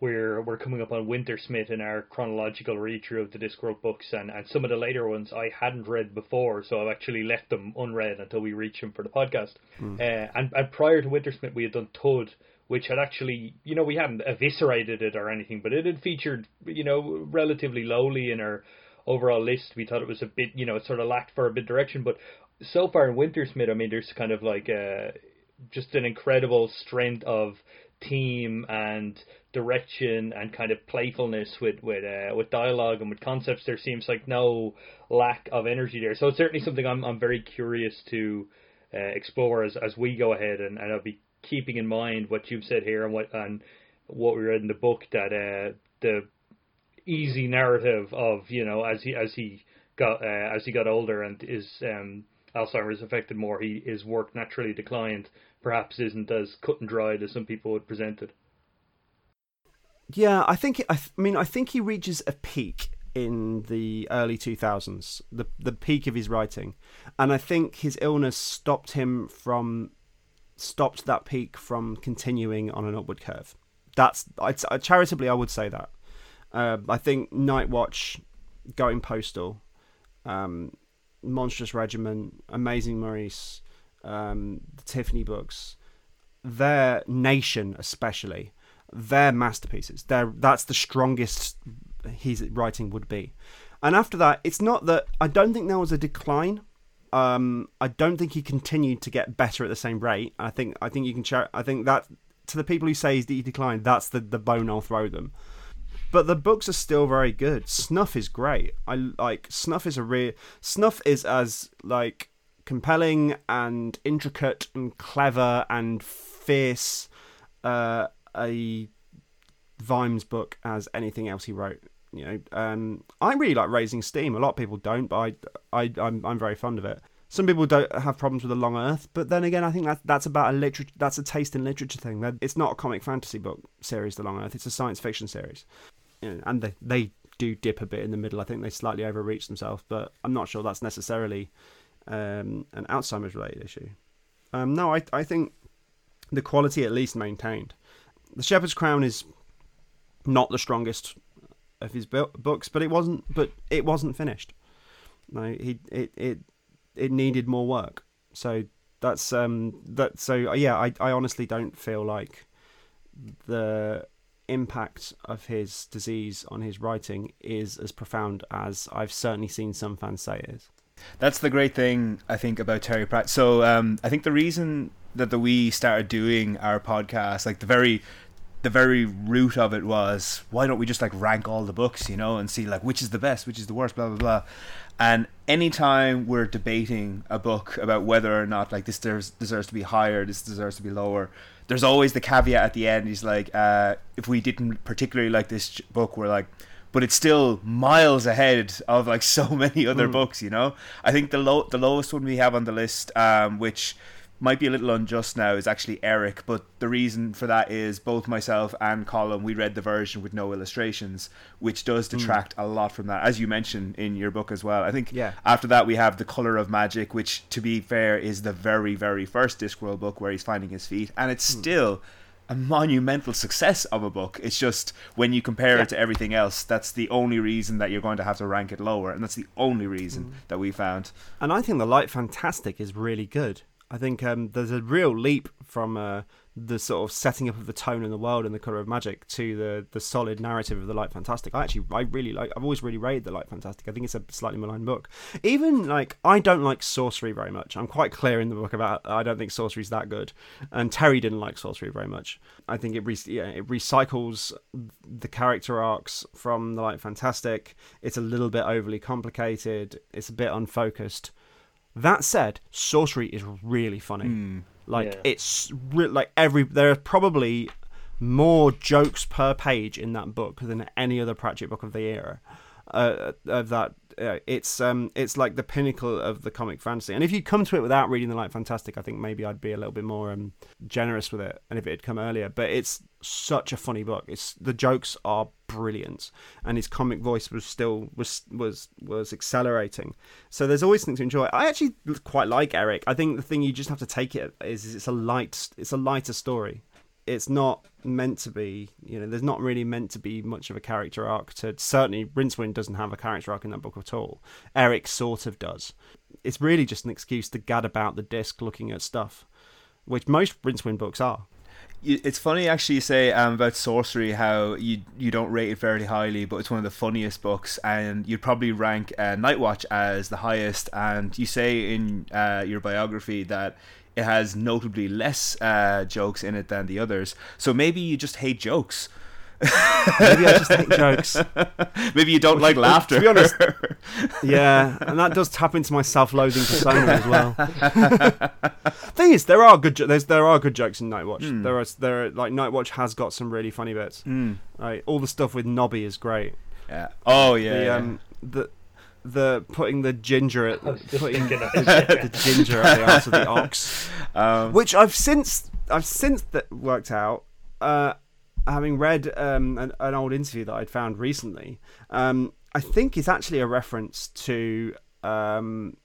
We're we're coming up on Wintersmith in our chronological read-through of the Discworld books, and, and some of the later ones I hadn't read before, so I've actually left them unread until we reach them for the podcast. Mm. Uh, and, and prior to Wintersmith, we had done Toad, which had actually, you know, we hadn't eviscerated it or anything, but it had featured, you know, relatively lowly in our overall list. We thought it was a bit, you know, it sort of lacked for a bit of direction, but so far in Wintersmith, I mean, there's kind of like uh, just an incredible strength of theme and direction and kind of playfulness with with uh, with dialogue and with concepts. There seems like no lack of energy there, so it's certainly something I'm I'm very curious to uh, explore as as we go ahead, and, and I'll be keeping in mind what you've said here and what and what we read in the book, that uh, the easy narrative of, you know, as he as he got uh, as he got older and his um, Alzheimer's affected more, he his work naturally declined. Perhaps isn't as cut and dried as some people would present it. Yeah, I think. I, th- I mean, I think he reaches a peak in the early two thousands, the the peak of his writing, and I think his illness stopped him from stopped that peak from continuing on an upward curve. That's I, I charitably, I would say that. Uh, I think Nightwatch, Going Postal, um, Monstrous Regiment, Amazing Maurice, um, the Tiffany books, their Nation especially, they're masterpieces. They're, that's the strongest his writing would be. And after that, it's not that... I don't think there was a decline. Um, I don't think he continued to get better at the same rate. I think I think you can... Char- I think that... To the people who say he declined, that's the, the bone I'll throw them. But the books are still very good. Snuff is great. I like... Snuff is a real... Snuff is as, like, compelling and intricate and clever and fierce... Uh... a Vimes book as anything else he wrote, you know. um I really like Raising Steam. A lot of people don't, but i i i'm, I'm very fond of it. Some people don't have problems with The Long Earth, but then again, I think that that's about a literature that's a taste in literature thing. That it's not a comic fantasy book series, The Long Earth, it's a science fiction series, you know, and they, they do dip a bit in the middle. I think they slightly overreach themselves, but I'm not sure that's necessarily um an Alzheimer's related issue. um no i i think the quality at least maintained. The Shepherd's Crown is not the strongest of his bu- books, but it wasn't. But it wasn't finished. No, he it it, it needed more work. So that's um that. So yeah, I, I honestly don't feel like the impact of his disease on his writing is as profound as I've certainly seen some fans say it is. That's the great thing I think about Terry Pratchett. So um, I think the reason that the, we started doing our podcast, like the very the very root of it was, why don't we just like rank all the books, you know, and see like which is the best, which is the worst, blah blah blah. And anytime we're debating a book about whether or not like this deserves, deserves to be higher, this deserves to be lower, there's always the caveat at the end. He's like, uh, if we didn't particularly like this book, we're like, but it's still miles ahead of like so many other mm. books, you know. I think the low the lowest one we have on the list, um, which might be a little unjust now, is actually Eric, but the reason for that is both myself and Colin, we read the version with no illustrations, which does detract mm. a lot from that, as you mentioned in your book as well. I think yeah. after that we have The Color of Magic, which to be fair is the very, very first Discworld book where he's finding his feet, and it's mm. still a monumental success of a book. It's just when you compare yeah. it to everything else, that's the only reason that you're going to have to rank it lower, and that's the only reason mm. that we found. And I think The Light Fantastic is really good. I think um, there's a real leap from uh, the sort of setting up of the tone in the world and The Color of Magic to the the solid narrative of The Light Fantastic. I actually, I really like, I've always really rated The Light Fantastic. I think it's a slightly maligned book. Even like, I don't like sorcery very much. I'm quite clear in the book about, I don't think sorcery's that good. And Terry didn't like sorcery very much. I think it, re- yeah, it recycles the character arcs from The Light Fantastic. It's a little bit overly complicated. It's a bit unfocused. That said, sorcery is really funny. Mm, like yeah. it's re- like every there are probably more jokes per page in that book than any other Pratchett book of the era. Uh, of that, uh, it's um, it's like the pinnacle of the comic fantasy. And if you come to it without reading The Light Fantastic, I think maybe I'd be a little bit more um, generous with it. And if it had come earlier, but it's such a funny book. It's the jokes are brilliant, and his comic voice was still was was was accelerating. So there's always things to enjoy. I actually quite like Eric. I think the thing you just have to take it is, is it's a light, it's a lighter story. it's not meant to be, you know, there's not really meant to be much of a character arc to, certainly Rincewind doesn't have a character arc in that book at all. Eric sort of does. It's really just an excuse to gad about the disc looking at stuff, which most Rincewind books are. It's funny actually you say um, about sorcery how you you don't rate it very highly, but it's one of the funniest books, and you'd probably rank uh, Nightwatch as the highest, and you say in uh, your biography that it has notably less uh, jokes in it than the others, so maybe you just hate jokes. Maybe I just hate jokes. Maybe you don't like laughter. To be honest, yeah, and that does tap into my self-loathing persona as well. Thing is, there are good jo- there's, there are good jokes in Nightwatch. Mm. There are there are, like Nightwatch has got some really funny bits. Mm. Right, all the stuff with Nobby is great. Yeah. Oh yeah. The, yeah. Um, the the putting the ginger at putting the ginger at the arse of the ox, um, which I've since I've since th- worked out. Uh, having read um, an, an old interview that I'd found recently, um, I think is actually a reference to um,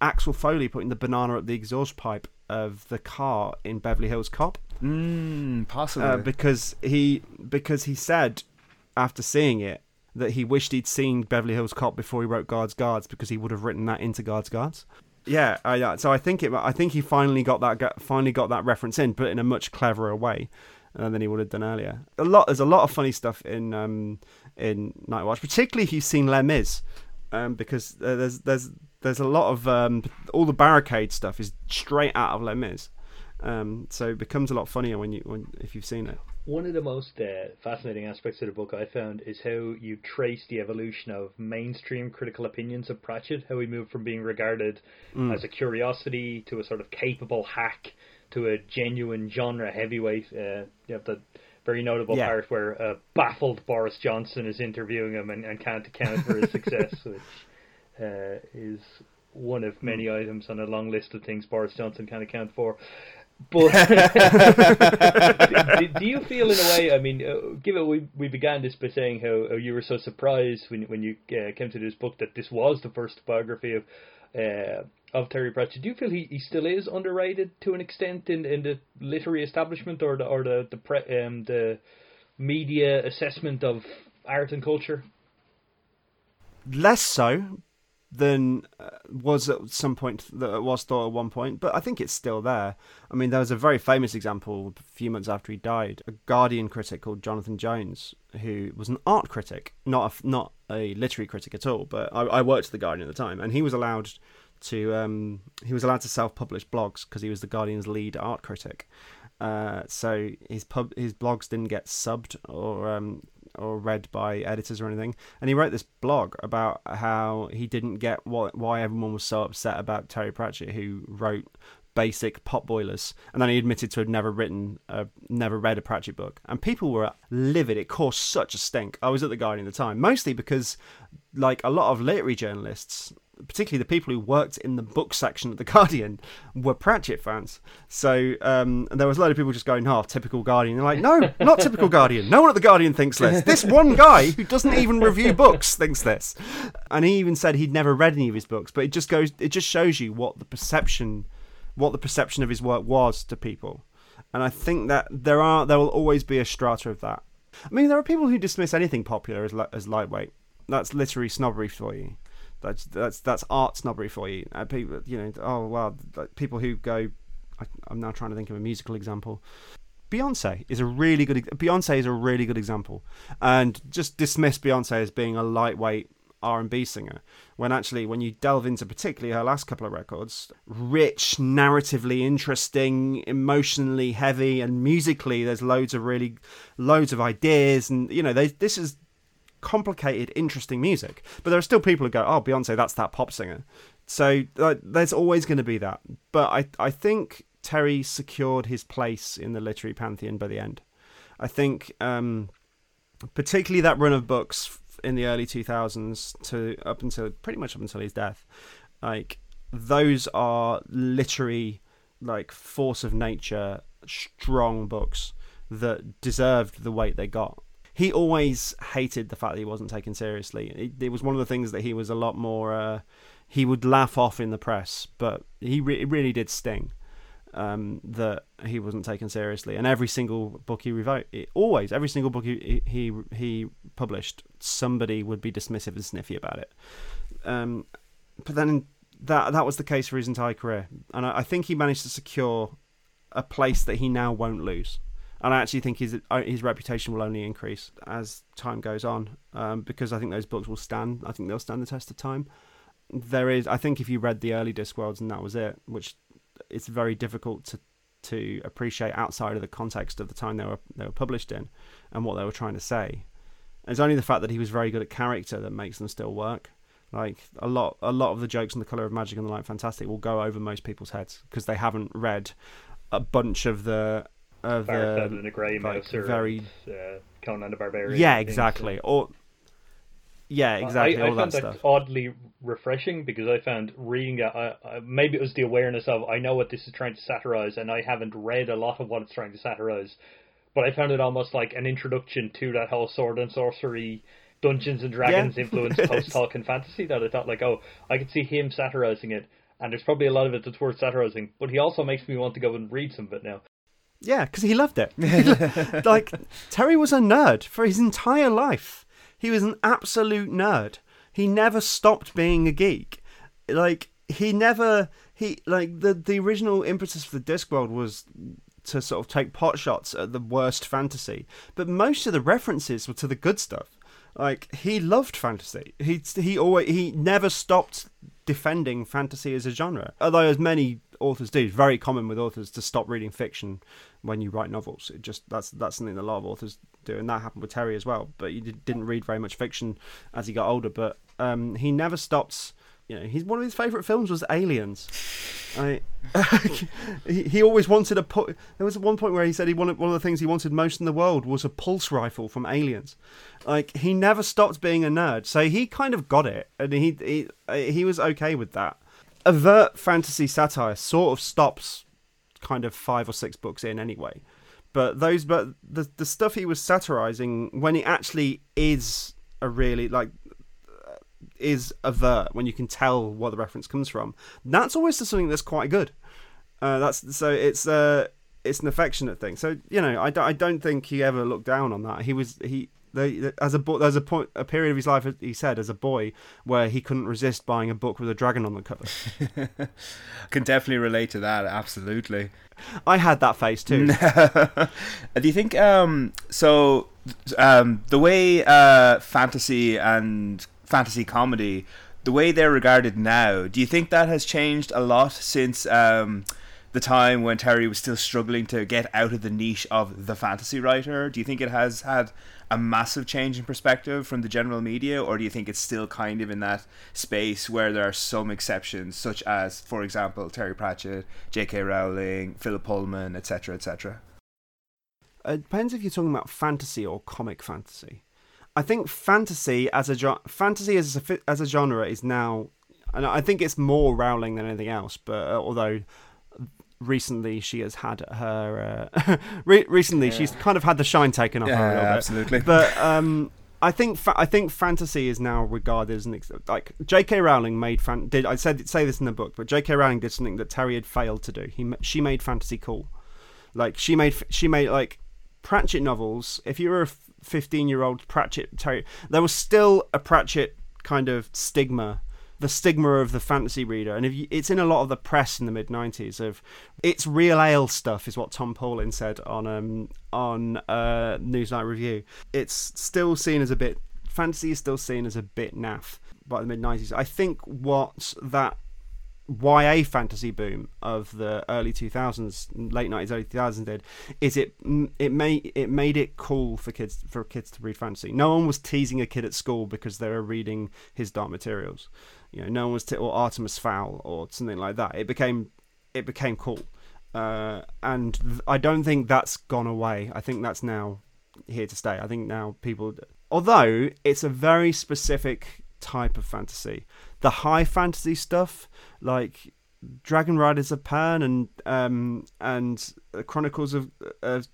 Axel Foley putting the banana up the exhaust pipe of the car in Beverly Hills Cop. Mm, possibly. Uh, because he because he said, after seeing it, that he wished he'd seen Beverly Hills Cop before he wrote Guards Guards, because he would have written that into Guards Guards. Yeah, I, so I think it. I think he finally got that finally got that reference in, but in a much cleverer way than he would have done earlier. A lot, there's a lot of funny stuff in um, in Nightwatch, particularly if you've seen Les Mis, um, because uh, there's there's there's a lot of um, all the barricade stuff is straight out of Les Mis, um, so it becomes a lot funnier when you when if you've seen it. One of the most uh, fascinating aspects of the book I found is how you trace the evolution of mainstream critical opinions of Pratchett, how he moved from being regarded mm. as a curiosity to a sort of capable hack to a genuine genre heavyweight. Uh, you have the very notable yeah. part where a uh, baffled Boris Johnson is interviewing him and, and can't account for his success, which uh, is one of many mm. items on a long list of things Boris Johnson can't account for. But do, do you feel in a way, I mean, uh, given we we began this by saying how, how you were so surprised when when you uh, came to this book that this was the first biography of uh, of Terry Pratchett, do you feel he, he still is underrated to an extent in, in the literary establishment or the or the the, pre, um, the media assessment of art and culture? Less so than uh, was at some point that it was thought at one point, but I think it's still there. I mean, there was a very famous example a few months after he died, a Guardian critic called Jonathan Jones, who was an art critic, not a, not a literary critic at all, but I, I worked at the Guardian at the time, and he was allowed to um, he was allowed to self-publish blogs because he was the Guardian's lead art critic. Uh, so his pub his blogs didn't get subbed or um, or read by editors or anything, and he wrote this blog about how he didn't get what why everyone was so upset about Terry Pratchett, who wrote basic pot boilers, and then he admitted to have never written uh, never read a Pratchett book, and people were livid. It caused such a stink. I was at the Guardian at the time, mostly because, like, a lot of literary journalists, particularly the people who worked in the book section at the Guardian, were Pratchett fans. So um, there was a load of people just going, oh, typical Guardian. They're like, no, not typical Guardian. No one at the Guardian thinks this. This one guy who doesn't even review books thinks this. And he even said he'd never read any of his books, but it just goes, it just shows you what the perception, what the perception of his work was to people. And I think that there are, there will always be a strata of that. I mean, there are people who dismiss anything popular as, li- as lightweight. That's literary snobbery for you. That's that's that's art snobbery for you. Uh, people, you know, oh wow, like people who go. I, I'm now trying to think of a musical example. Beyonce is a really good. Beyonce is a really good example, and just dismiss Beyonce as being a lightweight R and B singer, when actually, when you delve into particularly her last couple of records, rich, narratively interesting, emotionally heavy, and musically, there's loads of really loads of ideas, and you know, they, this is complicated, interesting music. But there are still people who go, oh, Beyonce, that's that pop singer. So uh, there's always going to be that. But I, I think Terry secured his place in the literary pantheon by the end. I think um, particularly that run of books in the early two thousands to up until pretty much up until his death, like those are literary, like force of nature, strong books that deserved the weight they got. He always hated the fact that he wasn't taken seriously. It, it was one of the things that he was a lot more... Uh, he would laugh off in the press, but he re- it really did sting. um, that he wasn't taken seriously. And every single book he revoked, it, always, every single book he, he he published, somebody would be dismissive and sniffy about it. Um, but then that that was the case for his entire career. And I, I think he managed to secure a place that he now won't lose. And I actually think his his reputation will only increase as time goes on, um, because I think those books will stand. I think they'll stand the test of time. There is, I think, if you read the early Discworlds and that was it, which it's very difficult to to appreciate outside of the context of the time they were they were published in and what they were trying to say. And it's only the fact that he was very good at character that makes them still work. Like a lot, a lot of the jokes in The Color of Magic and The Light Fantastic will go over most people's heads because they haven't read a bunch of the. Of the, and the Grey like, Mouse or very uh, Conan the Barbarian. Yeah, exactly. Things, so. Or yeah, exactly. I, I all found that, that stuff oddly refreshing because I found reading that I, I, maybe it was the awareness of I know what this is trying to satirize, and I haven't read a lot of what it's trying to satirize, but I found it almost like an introduction to that whole sword and sorcery, Dungeons and Dragons yeah. influenced post-Tolkien and fantasy that I thought like, oh, I could see him satirizing it, and there's probably a lot of it that's worth satirizing, but he also makes me want to go and read some of it now. Yeah, because he loved it. Like, Terry was a nerd for his entire life. He was an absolute nerd. He never stopped being a geek. Like, he never... he like the, the original impetus for the Discworld was to sort of take potshots at the worst fantasy. But most of the references were to the good stuff. Like, he loved fantasy. He, he, always, he never stopped defending fantasy as a genre. Although as many... authors do. It's very common with authors to stop reading fiction when you write novels. It just that's that's something that a lot of authors do, and that happened with Terry as well. But he did, didn't read very much fiction as he got older. But um, he never stops. You know, he's one of his favourite films was Aliens. I, he, he always wanted a. Pu- there was one point where he said he wanted one of the things he wanted most in the world was a pulse rifle from Aliens. Like he never stopped being a nerd, so he kind of got it, and he he he was okay with that. Overt fantasy satire sort of stops kind of five or six books in anyway. But those but the the stuff he was satirizing when it actually is a really like is overt when you can tell what the reference comes from. That's always just something that's quite good. Uh, that's so it's uh it's an affectionate thing. So you know I don't I don't think he ever looked down on that. He was he They, as a boy, there's a point, a period of his life, he said, as a boy, where he couldn't resist buying a book with a dragon on the cover. I can definitely relate to that. Absolutely, I had that phase too. Do you think? Um, so um, the way uh, fantasy and fantasy comedy, the way they're regarded now, do you think that has changed a lot since um, the time when Terry was still struggling to get out of the niche of the fantasy writer? Do you think it has had a massive change in perspective from the general media, or do you think it's still kind of in that space where there are some exceptions, such as, for example, Terry Pratchett, J K Rowling, Philip Pullman, et cetera, et cetera? It depends if you're talking about fantasy or comic fantasy. I think fantasy as a fantasy as a, as a genre is now, and I think it's more Rowling than anything else. But uh, although. Recently, she has had her. Uh, re- recently, yeah. She's kind of had the shine taken off yeah, her a little bit. Absolutely. But um, I think fa- I think fantasy is now regarded as an ex- like J K. Rowling made fan. Did I said say this in the book? But J K. Rowling did something that Terry had failed to do. He she made fantasy cool. Like she made she made like Pratchett novels. If you were a fifteen-year-old Pratchett, Terry, there was still a Pratchett kind of stigma. The stigma of the fantasy reader, and if you, it's in a lot of the press in the mid nineties of it's real ale stuff is what Tom Paulin said on um on uh Newsnight Review. It's still seen as a bit fantasy is still seen as a bit naff by the mid nineties. I think what that Y A fantasy boom of the early two thousands, late nineties, early two thousands did is it it made it made it cool for kids for kids to read fantasy. No one was teasing a kid at school because they were reading his Dark Materials. You know, no one was t- or Artemis Fowl or something like that. It became, it became cool, uh, and th- I don't think that's gone away. I think that's now here to stay. I think now people, although it's a very specific type of fantasy, the high fantasy stuff like Dragon Riders of Pan and um and Chronicles of of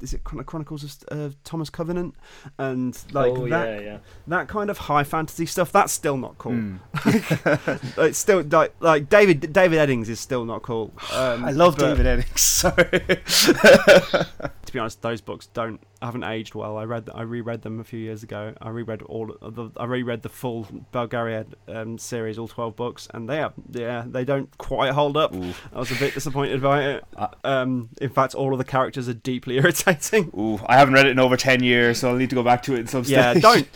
is it Chronicles of uh, Thomas Covenant, and like oh, that yeah, yeah. that kind of high fantasy stuff. That's still not cool. Mm. It's still like like David David Eddings is still not cool. Um, I love but, David Eddings. Sorry. To be honest, those books don't haven't aged well. I read I reread them a few years ago. I reread all the I reread the full Bulgaria um, series, all twelve books, and they are, yeah they don't quite hold up. Ooh. I was a bit disappointed by it. Um, in fact, all of the characters are deeply irritating. Ooh, I haven't read it in over ten years, so I'll need to go back to it at some stage. Yeah, don't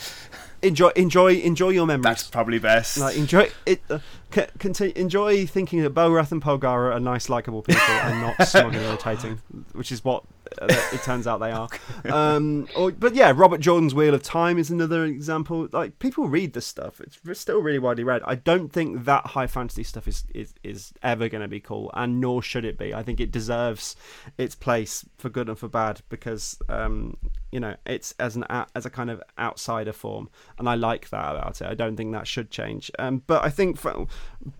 enjoy enjoy enjoy your memories. That's probably best. Like, enjoy it. Uh, c- continue, enjoy thinking that Borath and Polgara are nice, likable people and not smug and irritating, which is what. It turns out they are. Um, or, but yeah, Robert Jordan's Wheel of Time is another example. Like, people read this stuff. It's still really widely read. I don't think that high fantasy stuff is, is, is ever going to be cool, and nor should it be. I think it deserves its place for good and for bad, because um, you know, it's as an as a kind of outsider form, and I like that about it. I don't think that should change. Um, but I think for,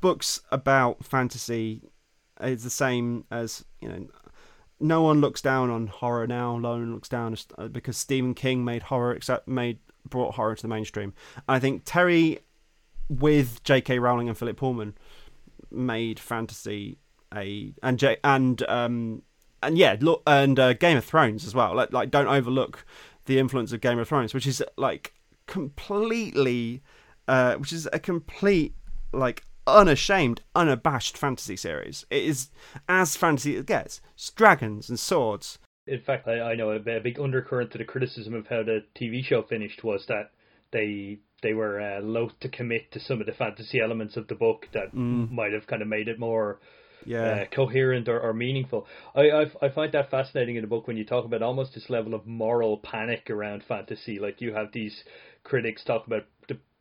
books about fantasy is the same as, you know, no one looks down on horror now. No one looks down because Stephen King made horror, except made brought horror to the mainstream. I think Terry, with J K. Rowling and Philip Pullman, made fantasy a and J, and um and yeah look and uh, Game of Thrones as well. Like like don't overlook the influence of Game of Thrones, which is like completely, uh, which is a complete like. unashamed, unabashed fantasy series. It is as fantasy as it gets. It's dragons and swords. In fact, I, I know a, a big undercurrent to the criticism of how the T V show finished was that they they were uh, loath to commit to some of the fantasy elements of the book that mm. might have kind of made it more yeah. uh, coherent or, or meaningful. I, I I find that fascinating in the book when you talk about almost this level of moral panic around fantasy. Like, you have these critics talk about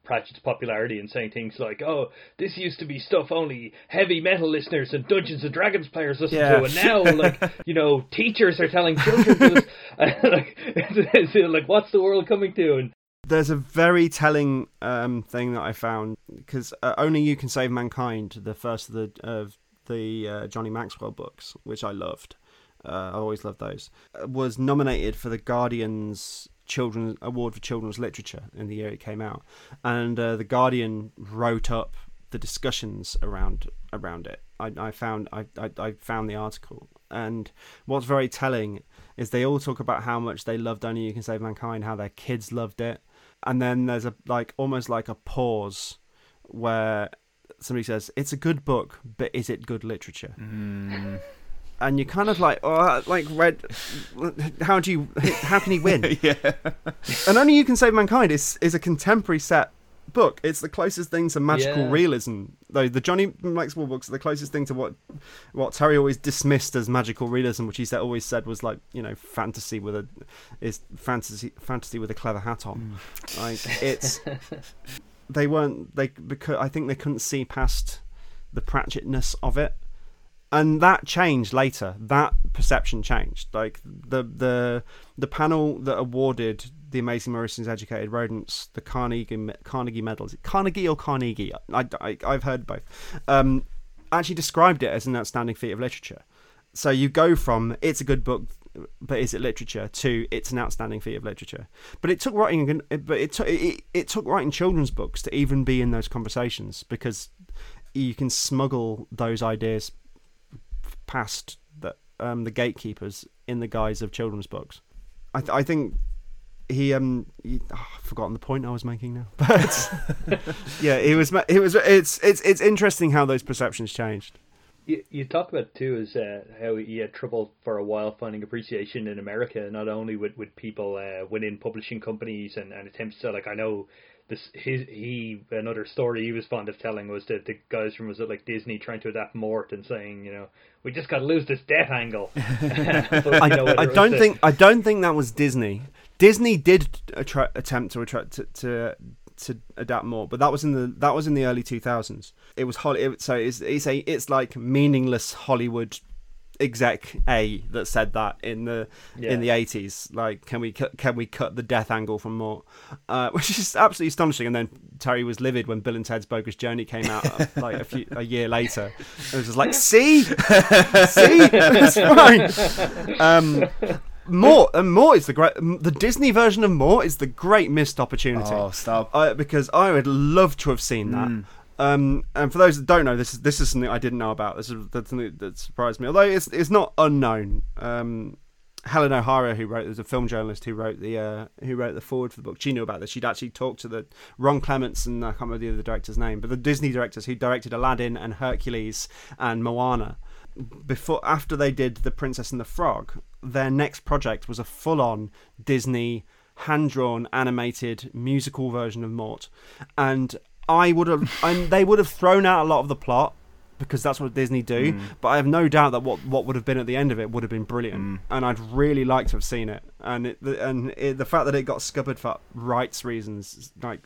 Pratchett's popularity and saying things like, oh, this used to be stuff only heavy metal listeners and Dungeons and Dragons players listen yeah. to, and now, like, you know, teachers are telling children this. Like, it's, it's, like, what's the world coming to? And there's a very telling um, thing that I found, because uh, Only You Can Save Mankind, the first of the, of the uh, Johnny Maxwell books, which I loved, uh, I always loved those, was nominated for the Guardian's Children's Award for Children's Literature in the year it came out, and uh, the Guardian wrote up the discussions around around it. I, I found I, I, I found the article, and what's very telling is they all talk about how much they loved Only You Can Save Mankind, how their kids loved it, and then there's a like almost like a pause where somebody says, "It's a good book, but is it good literature?" Mm. And you're kind of like, oh, like, red. How do you? How can he win? yeah. And Only You Can Save Mankind is is a contemporary set book. It's the closest thing to magical yeah. realism. Though the Johnny Maxwell books are the closest thing to what what Terry always dismissed as magical realism, which he said, always said was like, you know, fantasy with a is fantasy fantasy with a clever hat on. Mm. Like, it's they weren't they because I think they couldn't see past the Pratchettness of it. And that changed later. That perception changed. Like the the the panel that awarded The Amazing Morrison's Educated Rodents the Carnegie Carnegie Medal. Is it Carnegie or Carnegie? I, I I've heard both. Um, actually described it as an outstanding feat of literature. So you go from it's a good book, but is it literature? To it's an outstanding feat of literature. But it took writing. But it took it, it took writing children's books to even be in those conversations, because you can smuggle those ideas past the, um, the gatekeepers in the guise of children's books. I, th- I think he, um, he oh, I've forgotten the point I was making now. But yeah, it was, it was, it's, it's, it's interesting how those perceptions changed. You, you talk about too is uh, how he had trouble for a while finding appreciation in America, not only with with people uh, within publishing companies and, and attempts to, like, I know. This, his, he another story he was fond of telling was that the guys from was it like Disney trying to adapt Mort and saying, you know, we just got to lose this death angle. but, I, you know, I don't think the... I don't think that was Disney. Disney did attra- attempt to attract to, to to adapt Mort, but that was in the that was in the early two thousands. It was Holly. It, so it's it's a it's like meaningless Hollywood exec A that said that in the yeah. in the eighties, like, can we cu- can we cut the death angle from Mort, uh, which is absolutely astonishing. And then Terry was livid when Bill and Ted's Bogus Journey came out like a few a year later. It was just like, see see it's fine. Um, Mort and Mort is the great. The Disney version of Mort is the great missed opportunity. Oh, stop! I, because I would love to have seen that. Mm. Um, and for those that don't know, this is this is something I didn't know about. This is that's something that surprised me. Although it's it's not unknown. Um, Helen O'Hara, who wrote, there's a film journalist who wrote the uh, who wrote the foreword for the book. She knew about this. She'd actually talked to the Ron Clements and I can't remember the other director's name, but the Disney directors who directed Aladdin and Hercules and Moana. Before, after they did The Princess and the Frog, their next project was a full-on Disney hand-drawn animated musical version of Mort, and I would have, and they would have thrown out a lot of the plot because that's what Disney do. Mm. But I have no doubt that what, what would have been at the end of it would have been brilliant, mm. and I'd really like to have seen it. And it, and it, the fact that it got scuppered for rights reasons, like,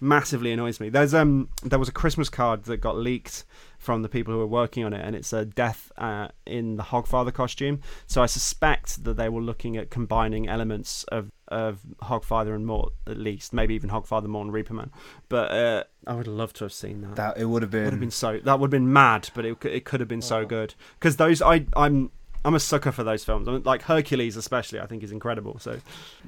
massively annoys me. There's um there was a Christmas card that got leaked from the people who were working on it, and it's a death uh, in the Hogfather costume. So I suspect that they were looking at combining elements of, of Hogfather and Mort, at least, maybe even Hogfather, Mort, and Reaperman. But uh, I would love to have seen that. That it would have been would have been so that would have been mad, but it it could have been oh. so good because those I I'm. I'm a sucker for those films. I mean, like Hercules, especially, I think is incredible. So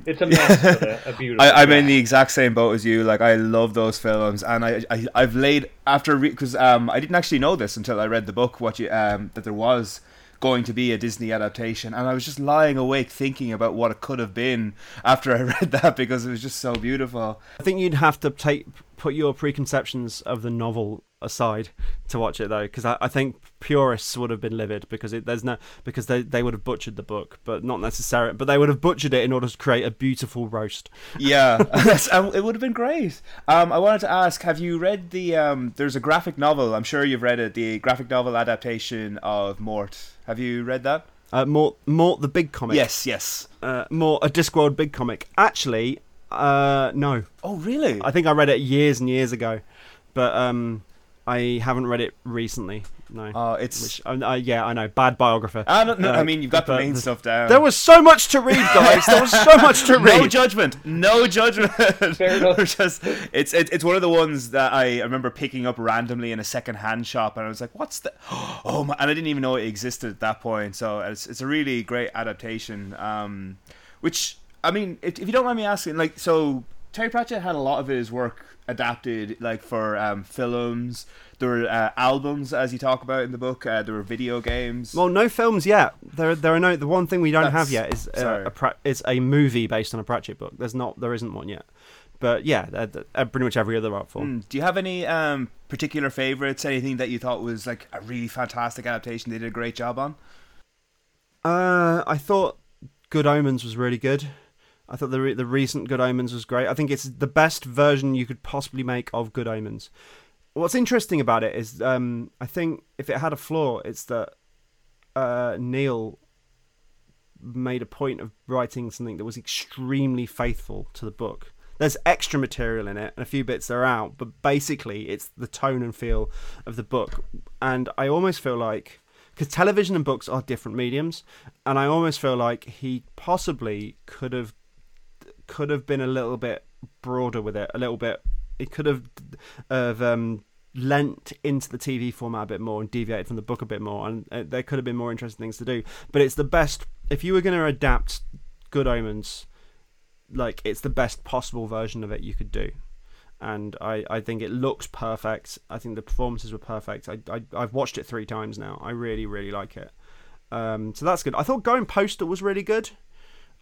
it's a mess, but a, a beautiful. I, I'm in the exact same boat as you. Like, I love those films, and I, I I've laid after because re- um I didn't actually know this until I read the book. What you um that there was going to be a Disney adaptation, and I was just lying awake thinking about what it could have been after I read that because it was just so beautiful. I think you'd have to take put your preconceptions of the novel aside to watch it though, because I, I think purists would have been livid because it, there's no because they, they would have butchered the book, but not necessarily. But they would have butchered it in order to create a beautiful roast. Yeah, it would have been great. Um, I wanted to ask: have you read the? Um, there's a graphic novel. I'm sure you've read it. The graphic novel adaptation of Mort. Have you read that? Uh, Mort, Mort the big comic. Yes, yes. Uh, Mort, a Discworld big comic. Actually, uh, no. Oh, really? I think I read it years and years ago, but um. I haven't read it recently. No, uh, it's Which, uh, yeah, I know. Bad biographer. I don't know. Uh, I mean, you've got the main stuff down. There was so much to read, guys. There was so much to read. No judgment. No judgment. Fair enough. Just, it's it, it's one of the ones that I remember picking up randomly in a second-hand shop, and I was like, "What's the? Oh my!" And I didn't even know it existed at that point. So it's it's a really great adaptation. Um, which I mean, if, if you don't mind me asking, like, so Terry Pratchett had a lot of his work adapted, like, for um, films. There were uh, albums, as you talk about in the book. Uh, there were video games. Well, no films yet. There, there are no. The one thing we don't That's, have yet is uh, a pra- is a movie based on a Pratchett book. There's not. There isn't one yet. But yeah, uh, uh, pretty much every other art form. Mm, do you have any um, particular favorites? Anything that you thought was like a really fantastic adaptation? They did a great job on. Uh, I thought Good Omens was really good. I thought the re- the recent Good Omens was great. I think it's the best version you could possibly make of Good Omens. What's interesting about it is, um, I think if it had a flaw, it's that uh, Neil made a point of writing something that was extremely faithful to the book. There's extra material in it and a few bits that are out, but basically it's the tone and feel of the book. And I almost feel like, because television and books are different mediums, and I almost feel like he possibly could have could have been a little bit broader with it, a little bit. It could have, have um, lent into the T V format a bit more and deviated from the book a bit more, and uh, there could have been more interesting things to do. But it's the best. If you were going to adapt Good Omens, like, it's the best possible version of it you could do. And I, I think it looks perfect. I think the performances were perfect. I, I, I've watched it three times now. I really, really like it. Um, so that's good. I thought Going Postal was really good.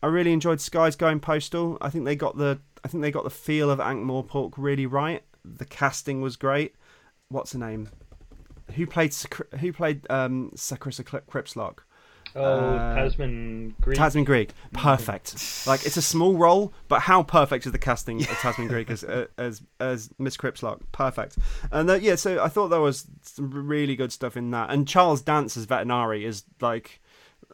I really enjoyed Sky's Going Postal. I think they got the I think they got the feel of Ankh Morpork really right. The casting was great. What's her name? Who played who played um, Sakrissa Kripslock? Oh, uh, Tasman Greek. Tasman Greek, perfect. Like, it's a small role, but how perfect is the casting of Tasman Greek as uh, as as Miss Kripslock? Perfect. And uh, yeah, so I thought there was some really good stuff in that. And Charles Dance as Veterinari is like.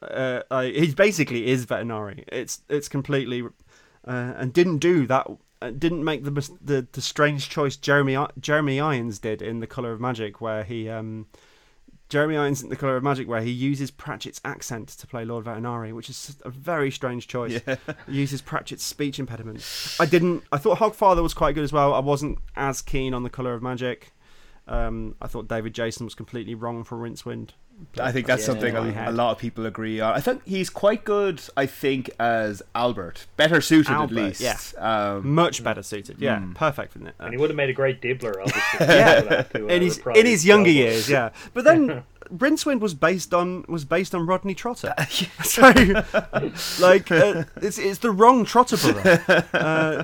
Uh, I, he basically is Veterinari. It's it's completely uh, and didn't do that. Uh, didn't make the, the the strange choice Jeremy Jeremy Irons did in The Color of Magic, where he um, Jeremy Irons in The Color of Magic, where he uses Pratchett's accent to play Lord Veterinari, which is a very strange choice. Yeah. He uses Pratchett's speech impediment. I didn't. I thought Hogfather was quite good as well. I wasn't as keen on The Color of Magic. Um, I thought David Jason was completely wrong for Rincewind. I think that's yeah, something a, a lot of people agree on. I think he's quite good, I think, as Albert. Better suited, Albert, at least. Yeah. Um, Much better suited, yeah. Mm. Perfect, isn't it? Uh, and he would have made a great Dibbler, obviously. yeah. To, uh, in his, in his younger trouble. years, yeah. But then... Rincewind was based on was based on Rodney Trotter, so like uh, it's it's the wrong Trotter brother. Uh,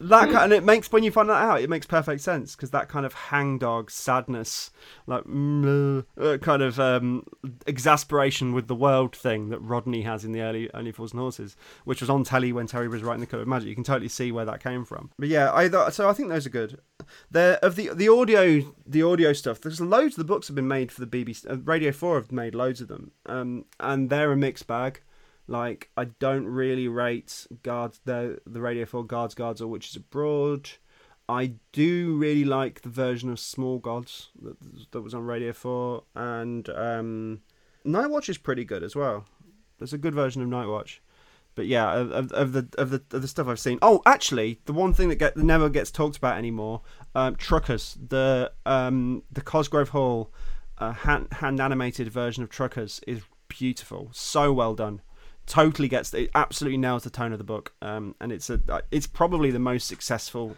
that, and it makes, when you find that out, it makes perfect sense, because that kind of hangdog sadness, like mm, uh, kind of um, exasperation with the world thing that Rodney has in the early Only Fools and Horses, which was on telly when Terry was writing The Color of Magic. You can totally see where that came from. But yeah, I th- so I think those are good. There of the the audio the audio stuff. There's loads of the books have been made for the B B C. Radio four have made loads of them, um, and they're a mixed bag. Like, I don't really rate Guards the the Radio four Guards Guards or Witches Abroad. I do really like the version of Small Gods that, that was on Radio four, and um, Nightwatch is pretty good as well. There's a good version of Nightwatch. But yeah, of, of the of the of the stuff I've seen. Oh, actually, the one thing that, get, that never gets talked about anymore, um, Truckers, the um, the Cosgrove Hall uh, hand, hand animated version of Truckers is beautiful, so well done. Totally gets it, absolutely nails the tone of the book, um, and it's a it's probably the most successful.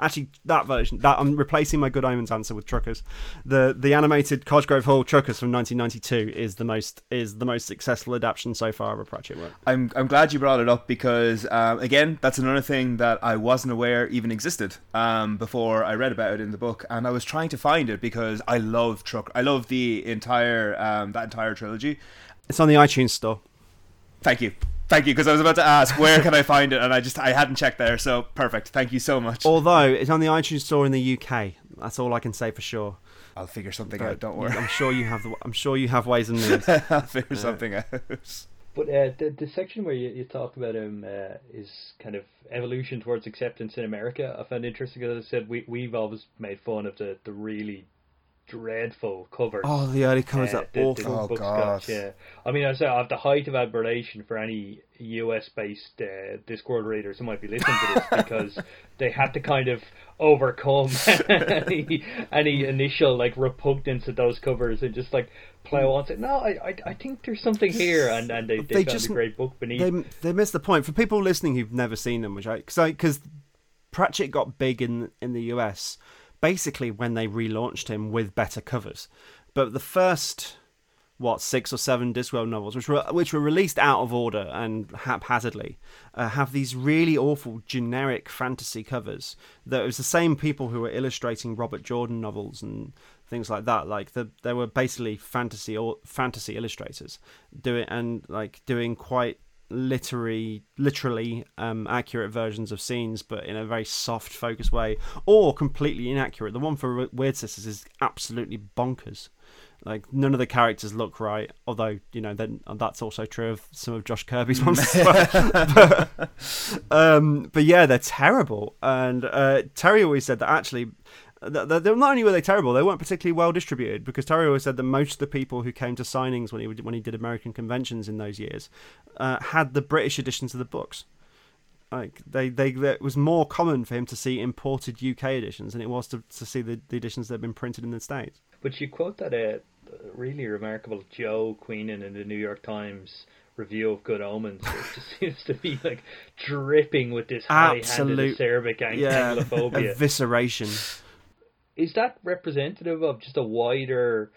Actually, that version that I'm replacing my Good Omens answer with Truckers. The the animated Cosgrove Hall Truckers from nineteen ninety-two is the most is the most successful adaptation so far of a Pratchett work. I'm I'm glad you brought it up, because um, again, that's another thing that I wasn't aware even existed um, before I read about it in the book, and I was trying to find it because I love truck. I love the entire um, that entire trilogy. It's on the iTunes store. Thank you. Thank you, because I was about to ask, where can I find it? And I just I hadn't checked there, so perfect. Thank you so much. Although, it's on the iTunes store in the U K. That's all I can say for sure. I'll figure something but out, don't worry. I'm sure you have the, I'm sure you have ways and means. I'll figure uh, something out. But uh, the, the section where you, you talk about him uh, is kind of evolution towards acceptance in America, I found interesting, because I said we, we've always made fun of the, the really... dreadful covers. Oh, the early covers uh, are the, awful. The oh, God. Scotch, yeah. I mean, I have the height of admiration for any U S-based uh, Discworld readers who might be listening to this, because they had to kind of overcome any, any initial like repugnance at those covers and just like plow on. Say, no, I, I, I think there's something here, and, and they, they, they found just, a great book beneath. They, they missed the point for people listening who've never seen them, which I because Pratchett got big in in the U S. Basically when they relaunched him with better covers. But the first, what, six or seven Discworld novels, which were which were released out of order and haphazardly, uh, have these really awful generic fantasy covers. That it was the same people who were illustrating Robert Jordan novels and things like that. Like the, they were basically fantasy or fantasy illustrators doing and like doing quite literary literally um accurate versions of scenes, but in a very soft focused way, or completely inaccurate. The one for Weird Sisters is absolutely bonkers. Like, none of the characters look right, although, you know, then that's also true of some of Josh Kirby's ones as well. but, um but yeah, they're terrible. And uh Terry always said that actually not only were they terrible, they weren't particularly well distributed, because Terry always said that most of the people who came to signings when he when he did American conventions in those years uh, had the British editions of the books. Like they, they, it was more common for him to see imported U K editions than it was to, to see the, the editions that had been printed in the States. But you quote that uh, really remarkable Joe Queenan in the New York Times review of Good Omens, which just seems to be like dripping with this high-handed acerbic yeah. Anglophobia. Evisceration. Is that representative of just a wider,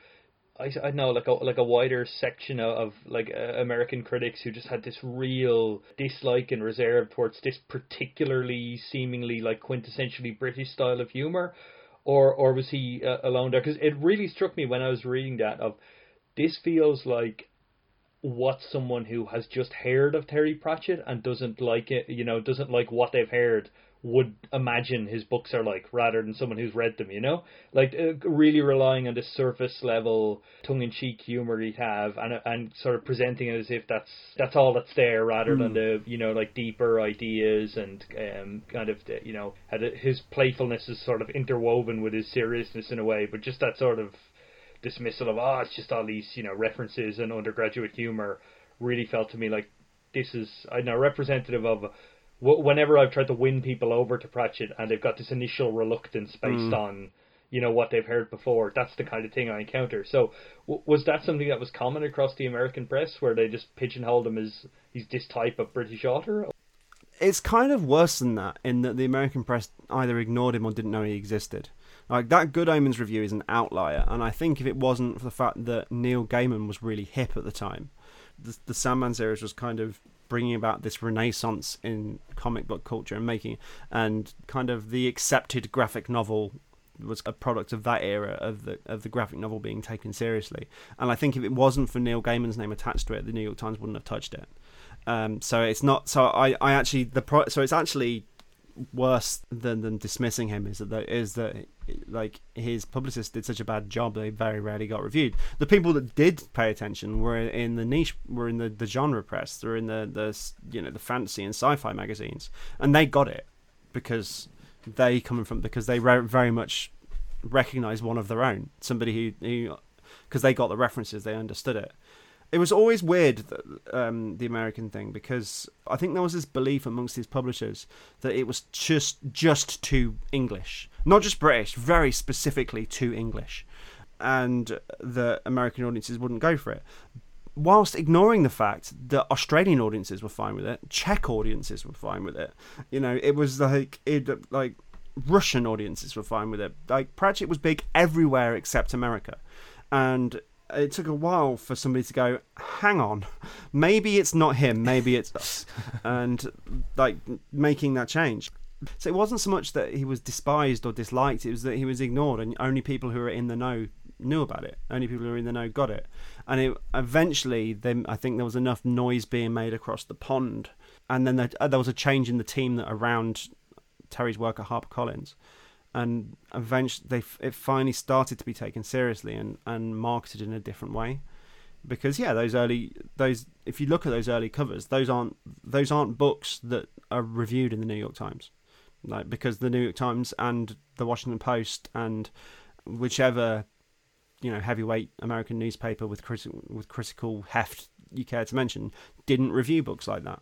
I, I know, like a like a wider section of, of like uh, American critics who just had this real dislike and reserve towards this particularly seemingly like quintessentially British style of humor, or or was he uh, alone there? Because it really struck me when I was reading that of this feels like what someone who has just heard of Terry Pratchett and doesn't like it, you know, doesn't like what they've heard, would imagine his books are like, rather than someone who's read them, you know? Like, uh, really relying on the surface-level, tongue-in-cheek humour he'd have, and and sort of presenting it as if that's that's all that's there, rather mm. than the, you know, like, deeper ideas and um, kind of, you know, had a, his playfulness is sort of interwoven with his seriousness in a way, but just that sort of dismissal of, oh, it's just all these, you know, references and undergraduate humour really felt to me like this is, I don't know, representative of... Whenever I've tried to win people over to Pratchett, and they've got this initial reluctance based mm. on, you know, what they've heard before. That's the kind of thing I encounter. So w- was that something that was common across the American press, where they just pigeonholed him as he's this type of British author? It's kind of worse than that, in that the American press either ignored him or didn't know he existed. Like, that Good Omens review is an outlier, and I think if it wasn't for the fact that Neil Gaiman was really hip at the time, the, the Sandman series was kind of bringing about this renaissance in comic book culture and making, and kind of the accepted graphic novel was a product of that era of the of the graphic novel being taken seriously. And I think if it wasn't for Neil Gaiman's name attached to it, the New York Times wouldn't have touched it. Um, so it's not. So I, I actually the pro, so it's actually worse than, than dismissing him is that the, is that like his publicists did such a bad job they very rarely got reviewed. The people that did pay attention were in the niche, were in the, the genre press, they're in the, the you know the fantasy and sci-fi magazines, and they got it because they coming from because they re- very much recognized one of their own, somebody who who because they got the references, they understood it. It was always weird, um, the American thing, because I think there was this belief amongst these publishers that it was just just too English, not just British, very specifically too English, and the American audiences wouldn't go for it. Whilst ignoring the fact that Australian audiences were fine with it, Czech audiences were fine with it. You know, it was like it like Russian audiences were fine with it. Like, Pratchett was big everywhere except America, and it took a while for somebody to go, hang on, maybe it's not him, maybe it's us, and like making that change. So it wasn't so much that he was despised or disliked, it was that he was ignored, and only people who were in the know knew about it, only people who were in the know got it. And it, eventually then I think there was enough noise being made across the pond, and then there, there was a change in the team that around Terry's work at HarperCollins. And eventually, they it finally started to be taken seriously and, and marketed in a different way, because yeah, those early those if you look at those early covers, those aren't those aren't books that are reviewed in the New York Times, like because the New York Times and the Washington Post and whichever you know heavyweight American newspaper with criti- with critical heft you care to mention didn't review books like that.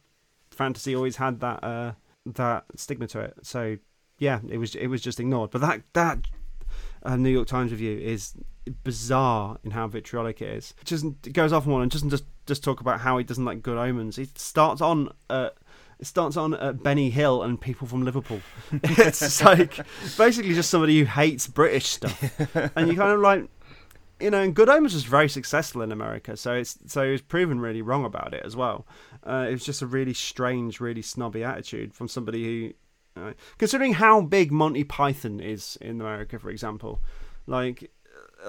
Fantasy always had that uh, that stigma to it, so. Yeah, it was it was just ignored. But that that uh, New York Times review is bizarre in how vitriolic it is. It just it goes off on one and doesn't just just talk about how he doesn't like Good Omens. He starts on uh, it starts on uh, Benny Hill and people from Liverpool. It's like basically just somebody who hates British stuff, and you kind of like you know. And Good Omens was very successful in America, so it's so he was proven really wrong about it as well. Uh, it was just a really strange, really snobby attitude from somebody who. Uh, considering how big Monty Python is in America, for example, like,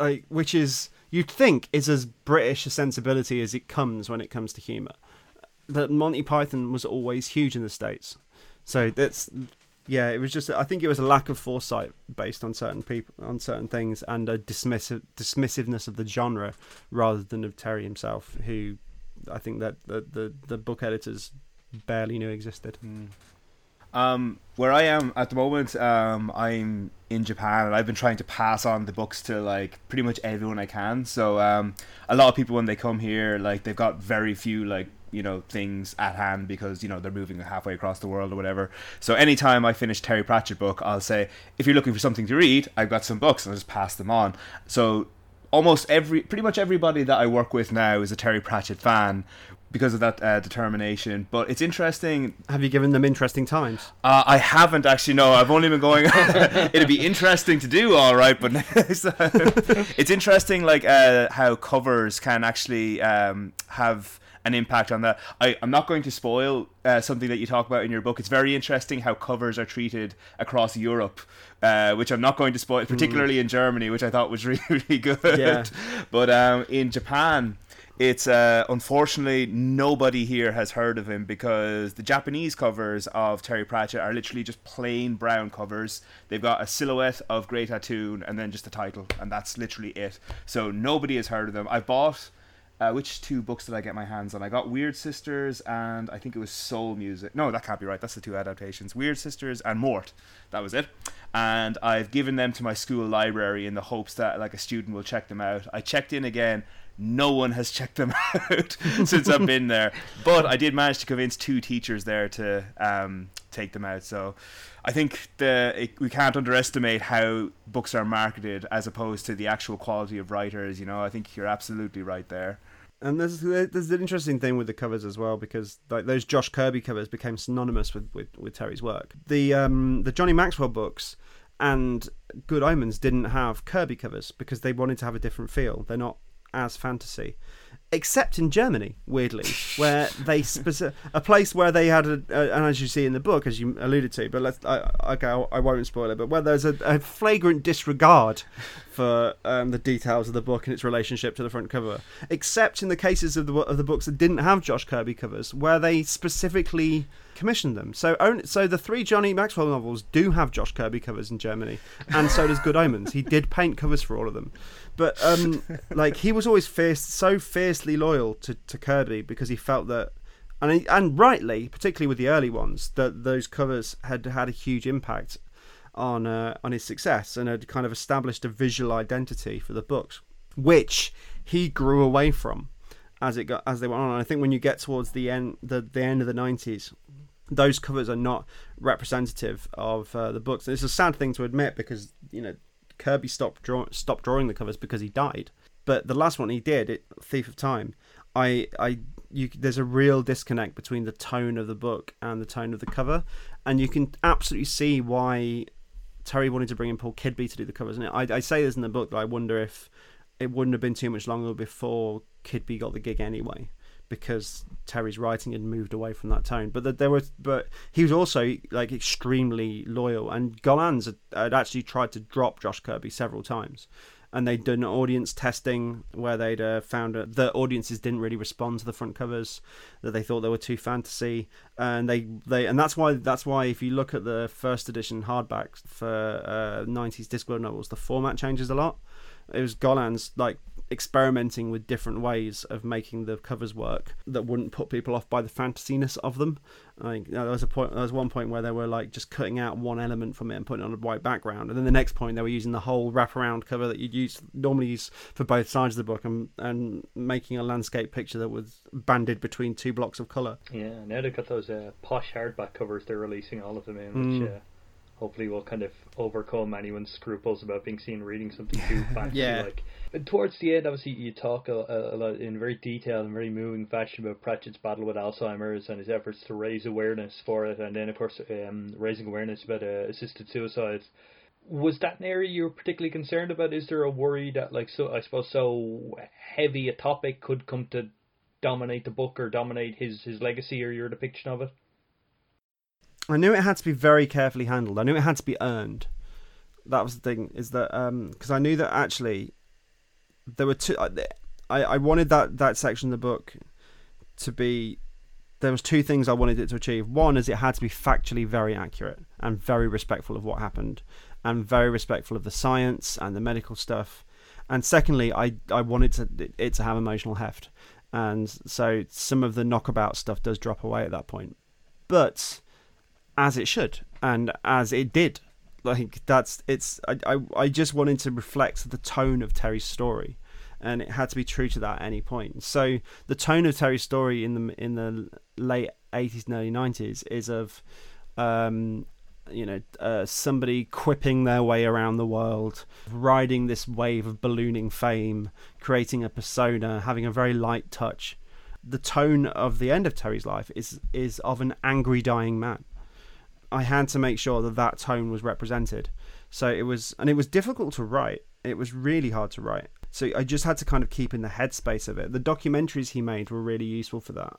like which is you'd think is as British a sensibility as it comes when it comes to humour. But Monty Python was always huge in the States, so that's yeah. It was just I think it was a lack of foresight based on certain people, on certain things, and a dismissive dismissiveness of the genre rather than of Terry himself, who I think that the the, the book editors barely knew existed. Mm. Um, where I am at the moment, um, I'm in Japan, and I've been trying to pass on the books to like pretty much everyone I can. So um, a lot of people when they come here, like they've got very few like you know things at hand because you know they're moving halfway across the world or whatever. So anytime I finish Terry Pratchett book, I'll say, if you're looking for something to read, I've got some books, and I'll just pass them on. So almost every, pretty much everybody that I work with now is a Terry Pratchett fan. Because of that uh, determination, but it's interesting. Have you given them interesting times? Uh, I haven't actually. No, I've only been going. It'd be interesting to do, all right, but it's interesting, like uh, how covers can actually um, have an impact on that. I, I'm not going to spoil uh, something that you talk about in your book. It's very interesting how covers are treated across Europe. Uh, which I'm not going to spoil, particularly mm. in Germany, which I thought was really, really good. Yeah. But um, in Japan, it's uh, unfortunately nobody here has heard of him because the Japanese covers of Terry Pratchett are literally just plain brown covers. They've got a silhouette of Great Atune and then just the title, and that's literally it. So nobody has heard of them. I bought uh, which two books did I get my hands on? I got Weird Sisters and I think it was Soul Music. No, that can't be right. That's the two adaptations. Weird Sisters and Mort. That was it. And I've given them to my school library in the hopes that like a student will check them out. I checked in again. No one has checked them out since I've been there. But I did manage to convince two teachers there to um, take them out. So I think the it, we can't underestimate how books are marketed as opposed to the actual quality of writers. You know, I think you're absolutely right there. And there's there's an interesting thing with the covers as well, because like those Josh Kirby covers became synonymous with, with, with Terry's work. The um the Johnny Maxwell books and Good Omens didn't have Kirby covers because they wanted to have a different feel. They're not as fantasy, except in Germany, weirdly, where they speci- a place where they had a, a and as you see in the book, as you alluded to, but let's I, okay I won't spoil it, but where there's a, a flagrant disregard for um, the details of the book and its relationship to the front cover, except in the cases of the of the books that didn't have Josh Kirby covers, where they specifically commissioned them. So only, so the three Johnny Maxwell novels do have Josh Kirby covers in Germany, and so does Good Omens. He did paint covers for all of them. But um, like he was always fierce, so fiercely loyal to, to Kirby, because he felt that, and he, and rightly, particularly with the early ones, that those covers had had a huge impact on uh, on his success and had kind of established a visual identity for the books, which he grew away from as it got as they went on. And I think when you get towards the end, the, the end of the nineties, those covers are not representative of uh, the books. And it's a sad thing to admit, because you know, Kirby stopped draw- stopped drawing the covers because he died. But the last one he did, it, Thief of Time, I, I, you, there's a real disconnect between the tone of the book and the tone of the cover, and you can absolutely see why Terry wanted to bring in Paul Kidby to do the covers. And I, I say this in the book, that I wonder if it wouldn't have been too much longer before Kidby got the gig anyway, because Terry's writing had moved away from that tone. But that there was, but he was also like extremely loyal, and Gollancz had, had actually tried to drop Josh Kirby several times, and they'd done audience testing where they'd uh, found uh, that audiences didn't really respond to the front covers, that they thought they were too fantasy, and they, they and that's why that's why if you look at the first edition hardbacks for uh, nineties Discworld novels, the format changes a lot. It was Gollancz like experimenting with different ways of making the covers work that wouldn't put people off by the fantasiness of them. Like, there was a point, there was one point where they were like just cutting out one element from it and putting it on a white background, and then the next point they were using the whole wraparound cover that you'd use normally use for both sides of the book, and and making a landscape picture that was banded between two blocks of color. Yeah, now they've got those uh, posh hardback covers they're releasing all of them in, mm. which. Uh... Hopefully we'll kind of overcome anyone's scruples about being seen reading something too fancy. Yeah. Like, and towards the end, obviously, you talk a, a lot in very detailed and very moving fashion about Pratchett's battle with Alzheimer's and his efforts to raise awareness for it, and then, of course, um, raising awareness about uh, assisted suicide. Was that an area you were particularly concerned about? Is there a worry that, like, so I suppose so heavy a topic could come to dominate the book or dominate his, his legacy or your depiction of it? I knew it had to be very carefully handled. I knew it had to be earned. That was the thing, is that because um, I knew that actually there were two. I I wanted that, that section of the book to be. There was two things I wanted it to achieve. One is it had to be factually very accurate and very respectful of what happened, and very respectful of the science and the medical stuff. And secondly, I I wanted to, it to have emotional heft, and so some of the knockabout stuff does drop away at that point, but. As it should, and as it did, like that's it's. I, I I just wanted to reflect the tone of Terry's story, and it had to be true to that at any point. So the tone of Terry's story in the in the late eighties and early nineties is of, um, you know, uh, somebody quipping their way around the world, riding this wave of ballooning fame, creating a persona, having a very light touch. The tone of the end of Terry's life is is of an angry dying man. I had to make sure that that tone was represented. So it was, and it was difficult to write. It was really hard to write. So I just had to kind of keep in the headspace of it. The documentaries he made were really useful for that.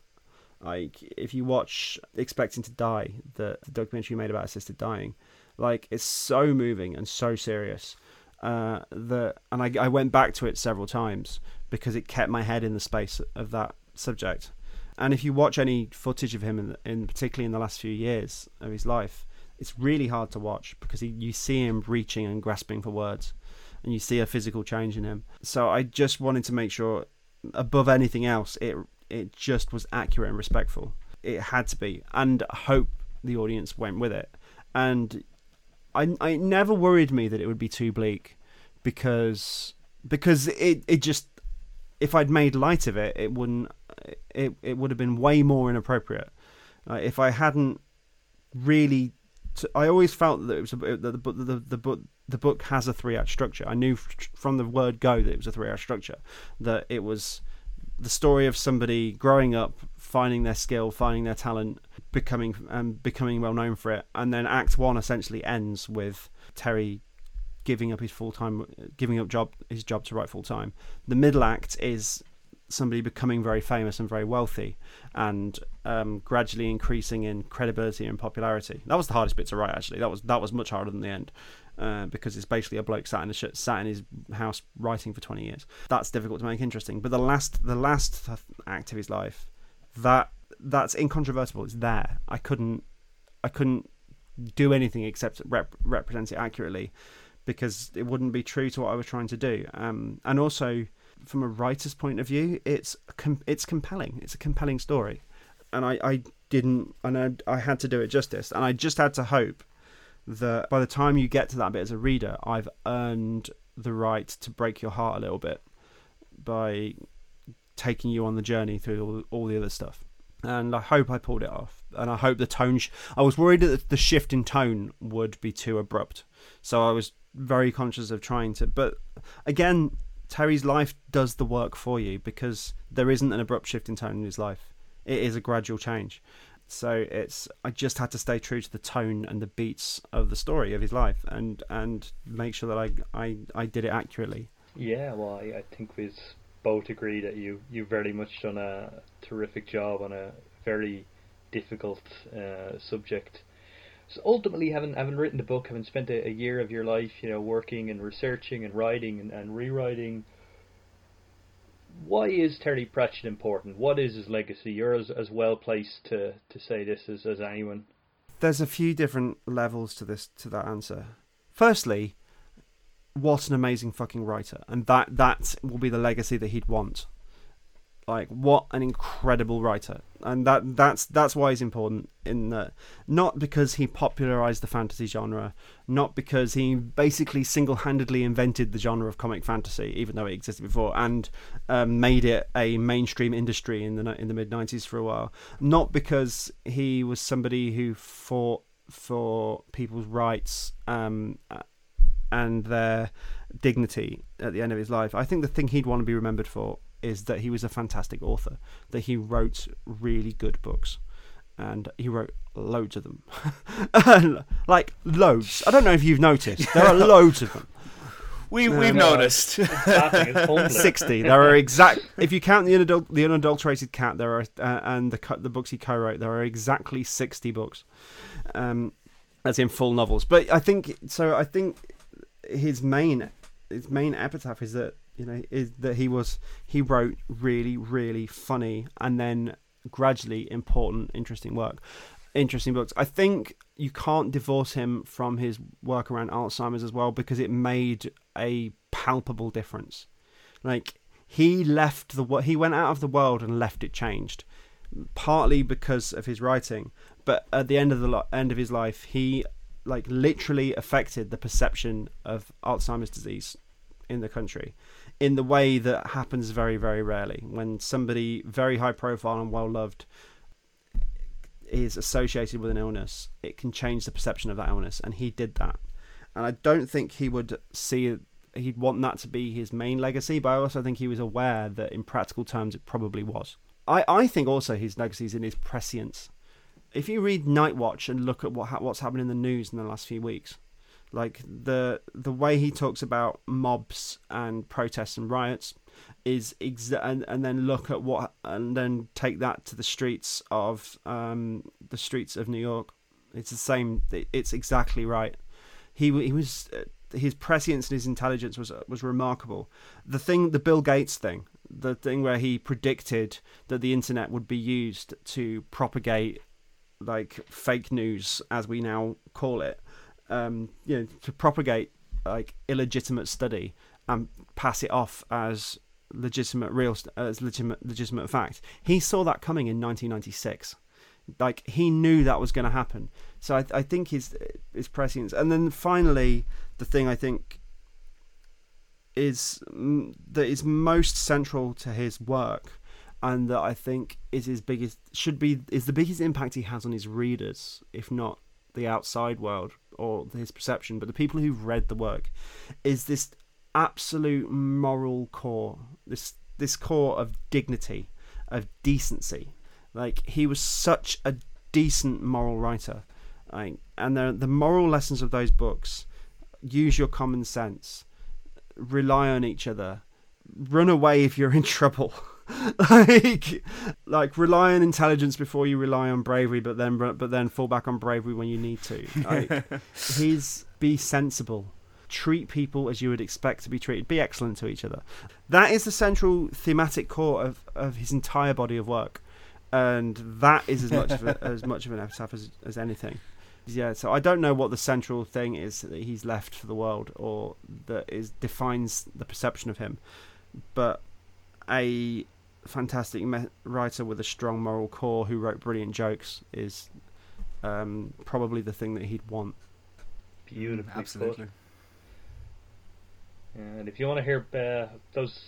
Like if you watch Expecting to Die, the, the documentary he made about assisted dying, like it's so moving and so serious. Uh, that, and I, I went back to it several times because it kept my head in the space of that subject. And if you watch any footage of him, in, in particularly in the last few years of his life, it's really hard to watch because he, you see him reaching and grasping for words, and you see a physical change in him. So I just wanted to make sure, above anything else, it it just was accurate and respectful. It had to be, and hope the audience went with it. And I, I it never worried me that it would be too bleak, because because it it just. If I'd made light of it, it wouldn't. It it would have been way more inappropriate. Uh, if I hadn't really, I always felt that it was a, that the book, the, the book, the book has a three-act structure. I knew from the word go that it was a three-act structure. That it was the story of somebody growing up, finding their skill, finding their talent, becoming and um, becoming well known for it, and then Act One essentially ends with Terry giving up his full time, giving up job his job to write full time. The middle act is somebody becoming very famous and very wealthy, and um, gradually increasing in credibility and popularity. That was the hardest bit to write, actually. That was that was much harder than the end, uh, because it's basically a bloke sat in a sh- sat in his house writing for twenty years. That's difficult to make interesting. But the last the last act of his life, that that's incontrovertible. It's there. I couldn't I couldn't do anything except rep- represent it accurately, because it wouldn't be true to what I was trying to do. Um, and also, from a writer's point of view, it's com- it's compelling. It's a compelling story, and I, I didn't, and I, I had to do it justice. And I just had to hope that by the time you get to that bit as a reader, I've earned the right to break your heart a little bit by taking you on the journey through all, all the other stuff. And I hope I pulled it off. And I hope the tone. Sh- I was worried that the shift in tone would be too abrupt, so I was very conscious of trying to. But again, Terry's life does the work for you, because there isn't an abrupt shift in tone in his life. It is a gradual change. So it's I just had to stay true to the tone and the beats of the story of his life, and and make sure that I I, I did it accurately. Yeah, well, I, I think we both agree that you you very much done a terrific job on a very difficult uh, subject. So ultimately, having having written the book, having spent a, a year of your life, you know, working and researching and writing and, and rewriting, why is Terry Pratchett important? What is his legacy? You're as, as well placed to, to say this as, as anyone. There's a few different levels to this to that answer. Firstly, what an amazing fucking writer, and that that will be the legacy that he'd want. Like, what an incredible writer. And that that's that's why he's important, in that not because he popularized the fantasy genre, not because he basically single-handedly invented the genre of comic fantasy, even though it existed before, and um, made it a mainstream industry in the in the mid nineties for a while, not because he was somebody who fought for people's rights um, and their dignity at the end of his life. I think the thing he'd want to be remembered for is that he was a fantastic author, that he wrote really good books, and he wrote loads of them. Like, loads. I don't know if you've noticed, there are loads of them. We, um, we've noticed. sixty. There are exact, if you count the, unadul- the unadulterated cat, there are, uh, and the, the books he co-wrote, there are exactly sixty books. Um, that's in full novels. But I think, so I think his main, his main epitaph is that, you know, is that he was he wrote really, really funny and then gradually important, interesting work, interesting books. I think you can't divorce him from his work around Alzheimer's as well, because it made a palpable difference. Like, he left the he went out of the world and left it changed, partly because of his writing, but at the end of the end of his life, he like literally affected the perception of Alzheimer's disease in the country, in the way that happens very, very rarely, when somebody very high profile and well loved is associated with an illness, it can change the perception of that illness, and he did that. And I don't think he would see he'd want that to be his main legacy, but I also think he was aware that in practical terms it probably was. I, I think also his legacy is in his prescience. If you read Nightwatch and look at what what's happened in the news in the last few weeks, like the the way he talks about mobs and protests and riots is exa- and, and then look at what and then take that to the streets of um the streets of New York. It's the same. It's exactly right. He he was his prescience and his intelligence was was remarkable. The thing, the Bill Gates thing, the thing where he predicted that the internet would be used to propagate like fake news, as we now call it. Um, you know, to propagate like illegitimate study and pass it off as legitimate, real, as legitimate, legitimate fact. He saw that coming in nineteen ninety-six. Like, he knew that was going to happen. So I, I think his his prescience. And then finally, the thing I think is that is most central to his work, and that I think is his biggest should be is the biggest impact he has on his readers, if not the outside world or his perception, but the people who've read the work, is this absolute moral core, this this core of dignity, of decency. Like, he was such a decent moral writer. Like, and the, the moral lessons of those books, use your common sense, rely on each other, run away if you're in trouble. like like rely on intelligence before you rely on bravery, but then but then fall back on bravery when you need to. Like, he's be sensible, treat people as you would expect to be treated, be excellent to each other. That is the central thematic core of, of his entire body of work, and that is as much of a, as much of an epitaph as, as anything. Yeah, so I don't know what the central thing is that he's left for the world, or that is defines the perception of him, but a fantastic me- writer with a strong moral core who wrote brilliant jokes is um, probably the thing that he'd want. Beautiful, absolutely. And if you want to hear uh, those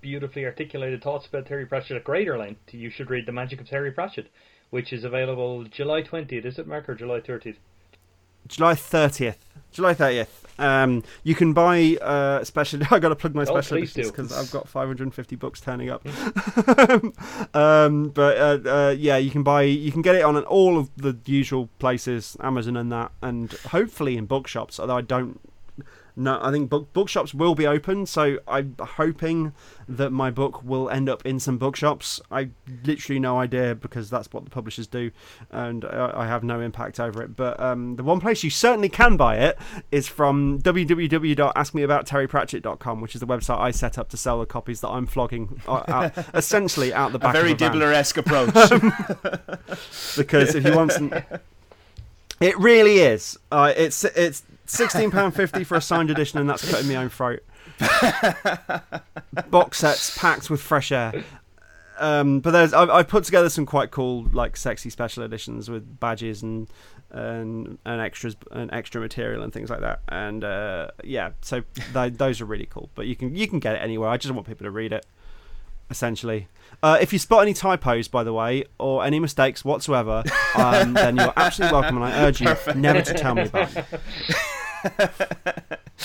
beautifully articulated thoughts about Terry Pratchett at greater length, you should read The Magic of Terry Pratchett, which is available July twentieth. Is it, Mark, or July thirtieth? July thirtieth. July thirtieth. Um, you can buy uh, special... I've got to plug my oh, special editions because I've got five hundred fifty books turning up. um, but uh, uh, yeah, you can buy... You can get it on all of the usual places, Amazon and that, and hopefully in bookshops, although I don't... No, I think book bookshops will be open, so I'm hoping that my book will end up in some bookshops. I literally no idea, because that's what the publishers do, and I, I have no impact over it. But um, the one place you certainly can buy it is from w w w dot ask me about terry pratchett dot com, which is the website I set up to sell the copies that I'm flogging out, essentially out the back. A very Dibbler-esque approach. um, because if you want some, it really is. Uh, it's it's. sixteen pounds fifty for a signed edition, and that's cutting my own throat. Box sets packed with fresh air. Um, but there's, I've, I've put together some quite cool, like, sexy special editions with badges and and, and extras and extra material and things like that. And uh, yeah, so they, those are really cool. But you can you can get it anywhere. I just want people to read it. Essentially, uh, if you spot any typos, by the way, or any mistakes whatsoever, um, then you're absolutely welcome, and I urge you Perfect. never to tell me about them.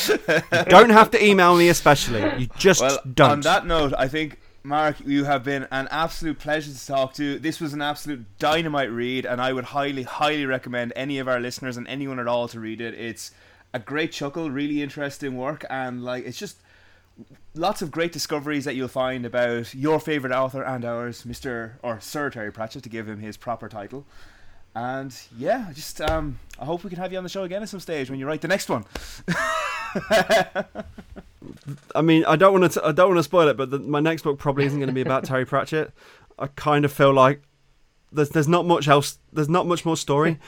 You don't have to email me, especially. You just well, don't. On that note, I think, Mark, you have been an absolute pleasure to talk to. This was an absolute dynamite read, and I would highly, highly recommend any of our listeners and anyone at all to read it. It's a great chuckle, really interesting work, and like it's just. Lots of great discoveries that you'll find about your favourite author and ours, Mister or Sir Terry Pratchett, to give him his proper title. And yeah, just um, I hope we can have you on the show again at some stage when you write the next one. I mean, I don't want to. I don't want to spoil it, but the, my next book probably isn't going to be about Terry Pratchett. I kind of feel like there's there's not much else. There's not much more story.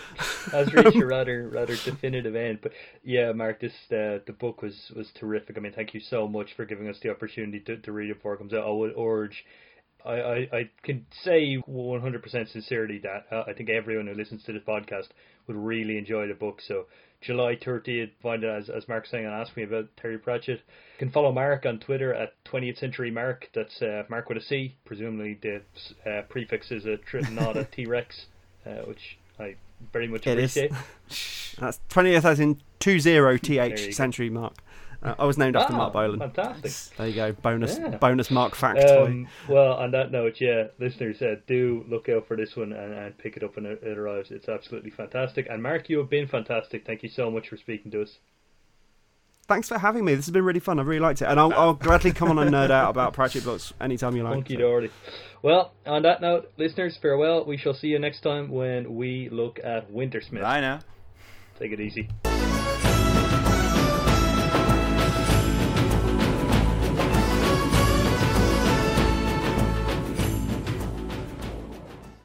That's reached a rather rather definitive end, but yeah, Mark, this uh, the book was, was terrific. I mean, thank you so much for giving us the opportunity to, to read it before it comes out. I would urge, I, I, I can say one hundred percent sincerely that uh, I think everyone who listens to this podcast would really enjoy the book. So July thirtieth, find it as as Mark's saying, and ask me about Terry Pratchett. You can follow Mark on Twitter at twentieth century mark. That's uh, Mark with a C. Presumably the uh, prefix is a tri- not a T-Rex. Uh, which I very much it appreciate. Is. That's twentieth as in two zero th century go. Mark. Uh, I was named wow, after Mark Bolan. Fantastic. There you go. Bonus yeah. bonus Mark fact. Um, well, on that note, yeah, listeners, uh, do look out for this one and, and pick it up when it, it arrives. It's absolutely fantastic. And Mark, you have been fantastic. Thank you so much for speaking to us. Thanks for having me. This has been really fun. I really liked it, and I'll, I'll gladly come on and nerd out about Pratchett books anytime you like. Funky. Well, on that note, listeners, farewell. We shall see you next time when we look at Wintersmith. Bye now. Take it easy.